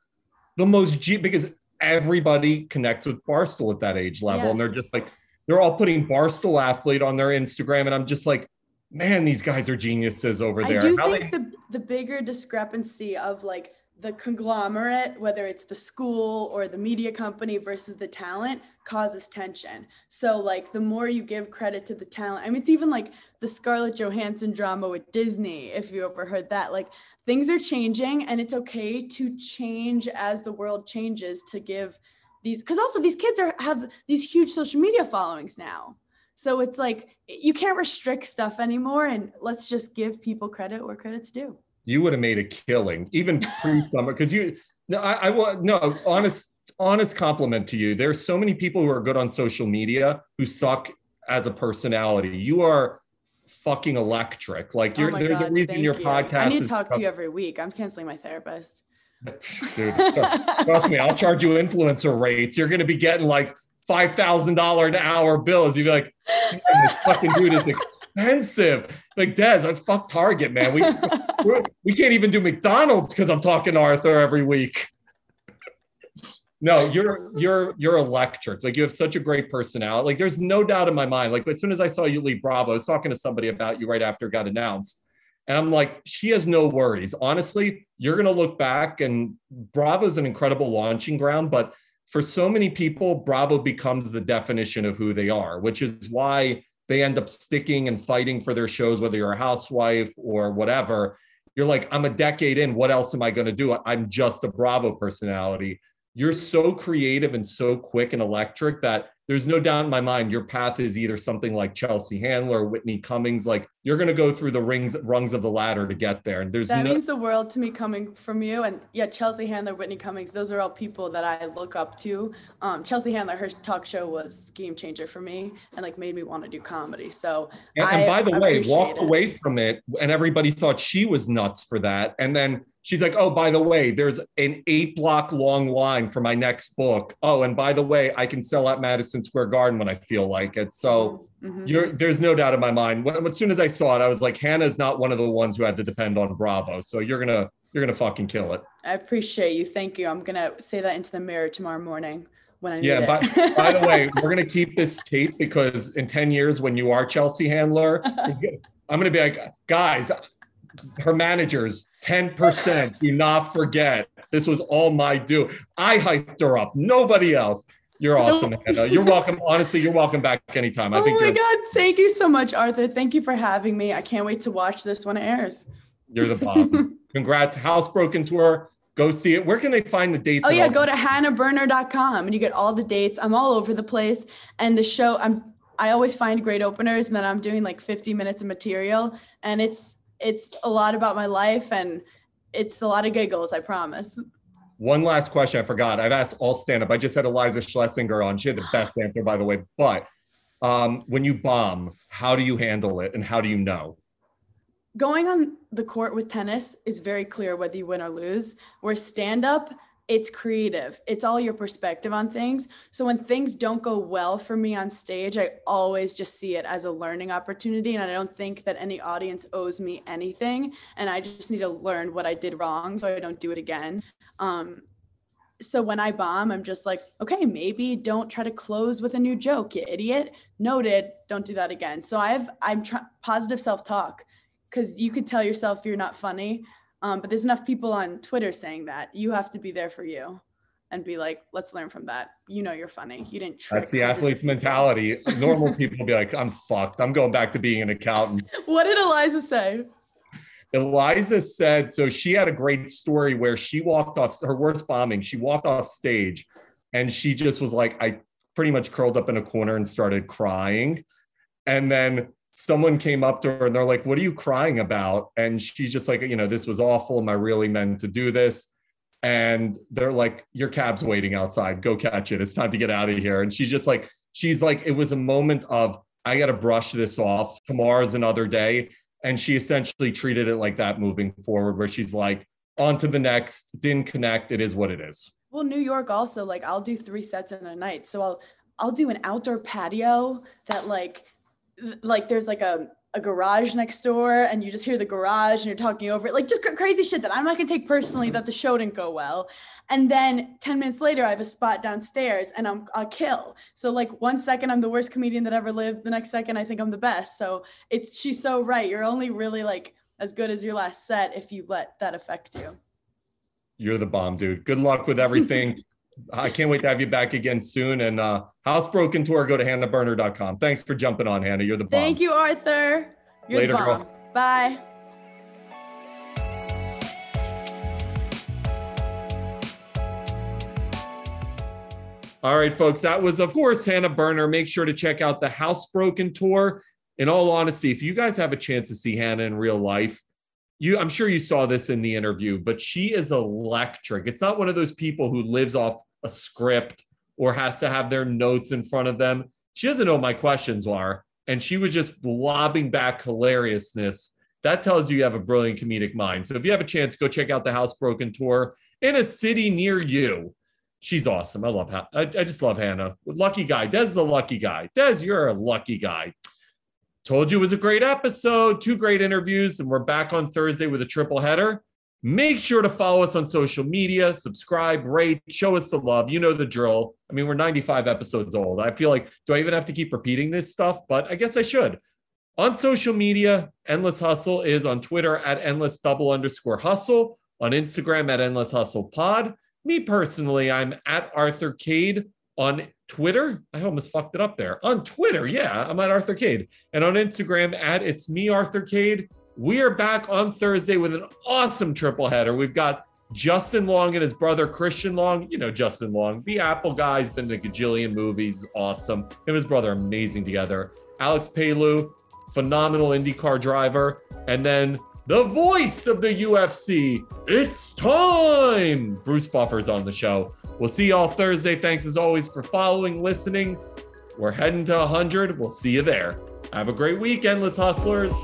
because everybody connects with Barstool at that age level. Yes. And they're just like, they're all putting Barstool athlete on their Instagram. And I'm just like, man, these guys are geniuses over there. I do think the bigger discrepancy of like the conglomerate, whether it's the school or the media company versus the talent, causes tension. So like, the more you give credit to the talent, I mean, it's even like the Scarlett Johansson drama with Disney, if you ever heard that, like things are changing, and it's okay to change as the world changes to give these, because also these kids have these huge social media followings now. So it's like, you can't restrict stuff anymore, and let's just give people credit where credit's due. You would have made a killing, even pre-summer, because honest compliment to you. There's so many people who are good on social media who suck as a personality. You are fucking electric. Like, there's a reason your podcast. I need to talk to you every week. I'm canceling my therapist. Dude, trust me, I'll charge you influencer rates. You're going to be getting like $5,000 an hour bills. You'd be like, this fucking dude is expensive. Like, Des, I fuck Target, man. We can't even do McDonald's because I'm talking to Arthur every week. No, you're electric. Like, you have such a great personality. Like, there's no doubt in my mind. Like, as soon as I saw you leave Bravo, I was talking to somebody about you right after it got announced. And I'm like, she has no worries. Honestly, you're going to look back, and Bravo's an incredible launching ground. But for so many people, Bravo becomes the definition of who they are, which is why they end up sticking and fighting for their shows, whether you're a housewife or whatever. You're like, I'm a decade in. What else am I going to do? I'm just a Bravo personality. You're so creative and so quick and electric that there's no doubt in my mind your path is either something like Chelsea Handler, Whitney Cummings. Like, you're going to go through the rungs of the ladder to get there. And that means the world to me coming from you. And yeah, Chelsea Handler, Whitney Cummings, those are all people that I look up to. Chelsea Handler, her talk show was game changer for me and like made me want to do comedy. So and by the way, walked away from it, and everybody thought she was nuts for that. And then she's like, oh, by the way, there's an 8-block long line for my next book. Oh, and by the way, I can sell at Madison Square Garden when I feel like it. So there's no doubt in my mind. As soon as I saw it, I was like, Hannah's not one of the ones who had to depend on Bravo. So you're gonna fucking kill it. I appreciate you. Thank you. I'm going to say that into the mirror tomorrow morning when I need it. Yeah, by the way, we're going to keep this tape because in 10 years when you are Chelsea Handler, I'm going to be like, guys, her managers, 10%, do not forget. This was all my due. I hyped her up. Nobody else. You're awesome, Hannah. You're welcome. Honestly, you're welcome back anytime. Oh my God. Thank you so much, Arthur. Thank you for having me. I can't wait to watch this when it airs. You're the bomb. Congrats. Housebroken tour. Go see it. Where can they find the dates? Oh, yeah. Go to hannahberner.com and you get all the dates. I'm all over the place. And the show, I always find great openers, and then I'm doing like 50 minutes of material. And it's a lot about my life, and it's a lot of giggles, I promise. One last question I forgot. I've asked all stand-up. I just had Eliza Schlesinger on. She had the best answer, by the way. But when you bomb, how do you handle it, and how do you know? Going on the court with tennis is very clear whether you win or lose. Where stand-up, it's creative. It's all your perspective on things. So when things don't go well for me on stage, I always just see it as a learning opportunity. And I don't think that any audience owes me anything. And I just need to learn what I did wrong so I don't do it again. So when I bomb, I'm just like, okay, maybe don't try to close with a new joke, you idiot. Noted, don't do that again. So I'm positive self-talk, because you could tell yourself you're not funny. But there's enough people on Twitter saying that. You have to be there for you and be like, let's learn from that. You know, you're funny. You didn't trick. That's the athlete's mentality. Normal people be like, I'm fucked. I'm going back to being an accountant. What did Eliza say? Eliza said, so she had a great story where she walked off her worst bombing. She walked off stage and she just was like, I pretty much curled up in a corner and started crying. And then someone came up to her and they're like, what are you crying about? And she's just like, you know, this was awful. Am I really meant to do this? And they're like, your cab's waiting outside. Go catch it. It's time to get out of here. And she's like, it was a moment of, I got to brush this off. Tomorrow's another day. And she essentially treated it like that moving forward, where she's like, on to the next, didn't connect. It is what it is. Well, New York also, like, I'll do 3 sets in a night. So I'll do an outdoor patio that like there's like a garage next door, and you just hear the garage and you're talking over it, like just crazy shit that I'm not gonna take personally that the show didn't go well. And then 10 minutes later, I have a spot downstairs and I'll kill. So like one second I'm the worst comedian that ever lived. The next second I think I'm the best. So she's so right. You're only really like as good as your last set if you let that affect you. You're the bomb, dude. Good luck with everything. I can't wait to have you back again soon. And Housebroken tour, go to hannahberner.com. Thanks for jumping on, Hannah. You're the bomb. Thank you, Arthur. You're Later, the bomb. Girl. Bye. All right, folks. That was, of course, Hannah Berner. Make sure to check out the Housebroken tour. In all honesty, if you guys have a chance to see Hannah in real life, I'm sure you saw this in the interview, but she is electric. It's not one of those people who lives off a script or has to have their notes in front of them. She doesn't know what my questions are. And she was just lobbing back hilariousness. That tells you have a brilliant comedic mind. So if you have a chance, go check out the Housebroken tour in a city near you. She's awesome. I just love Hannah. Lucky guy. Des is a lucky guy. Des, you're a lucky guy. Told you it was a great episode, 2 great interviews, and we're back on Thursday with a triple header. Make sure to follow us on social media, subscribe, rate, show us the love. You know the drill. I mean, we're 95 episodes old. I feel like, do I even have to keep repeating this stuff? But I guess I should. On social media, Endless Hustle is on Twitter at @endless_hustle, on Instagram at @endlesshustlepod. Me personally, I'm at Arthur Cade on Twitter. I almost fucked it up there. On Twitter, yeah, I'm at Arthur Cade. And on Instagram at @itsmearthurcade. We are back on Thursday with an awesome triple header. We've got Justin Long and his brother Christian Long. You know Justin Long, the Apple guy, has been in a gajillion movies, awesome. Him and his brother, amazing together. Alex Palou, phenomenal IndyCar driver. And then the voice of the UFC, it's time! Bruce Buffer's on the show. We'll see y'all Thursday. Thanks as always for following, listening. We're heading to 100. We'll see you there. Have a great week, Endless Hustlers.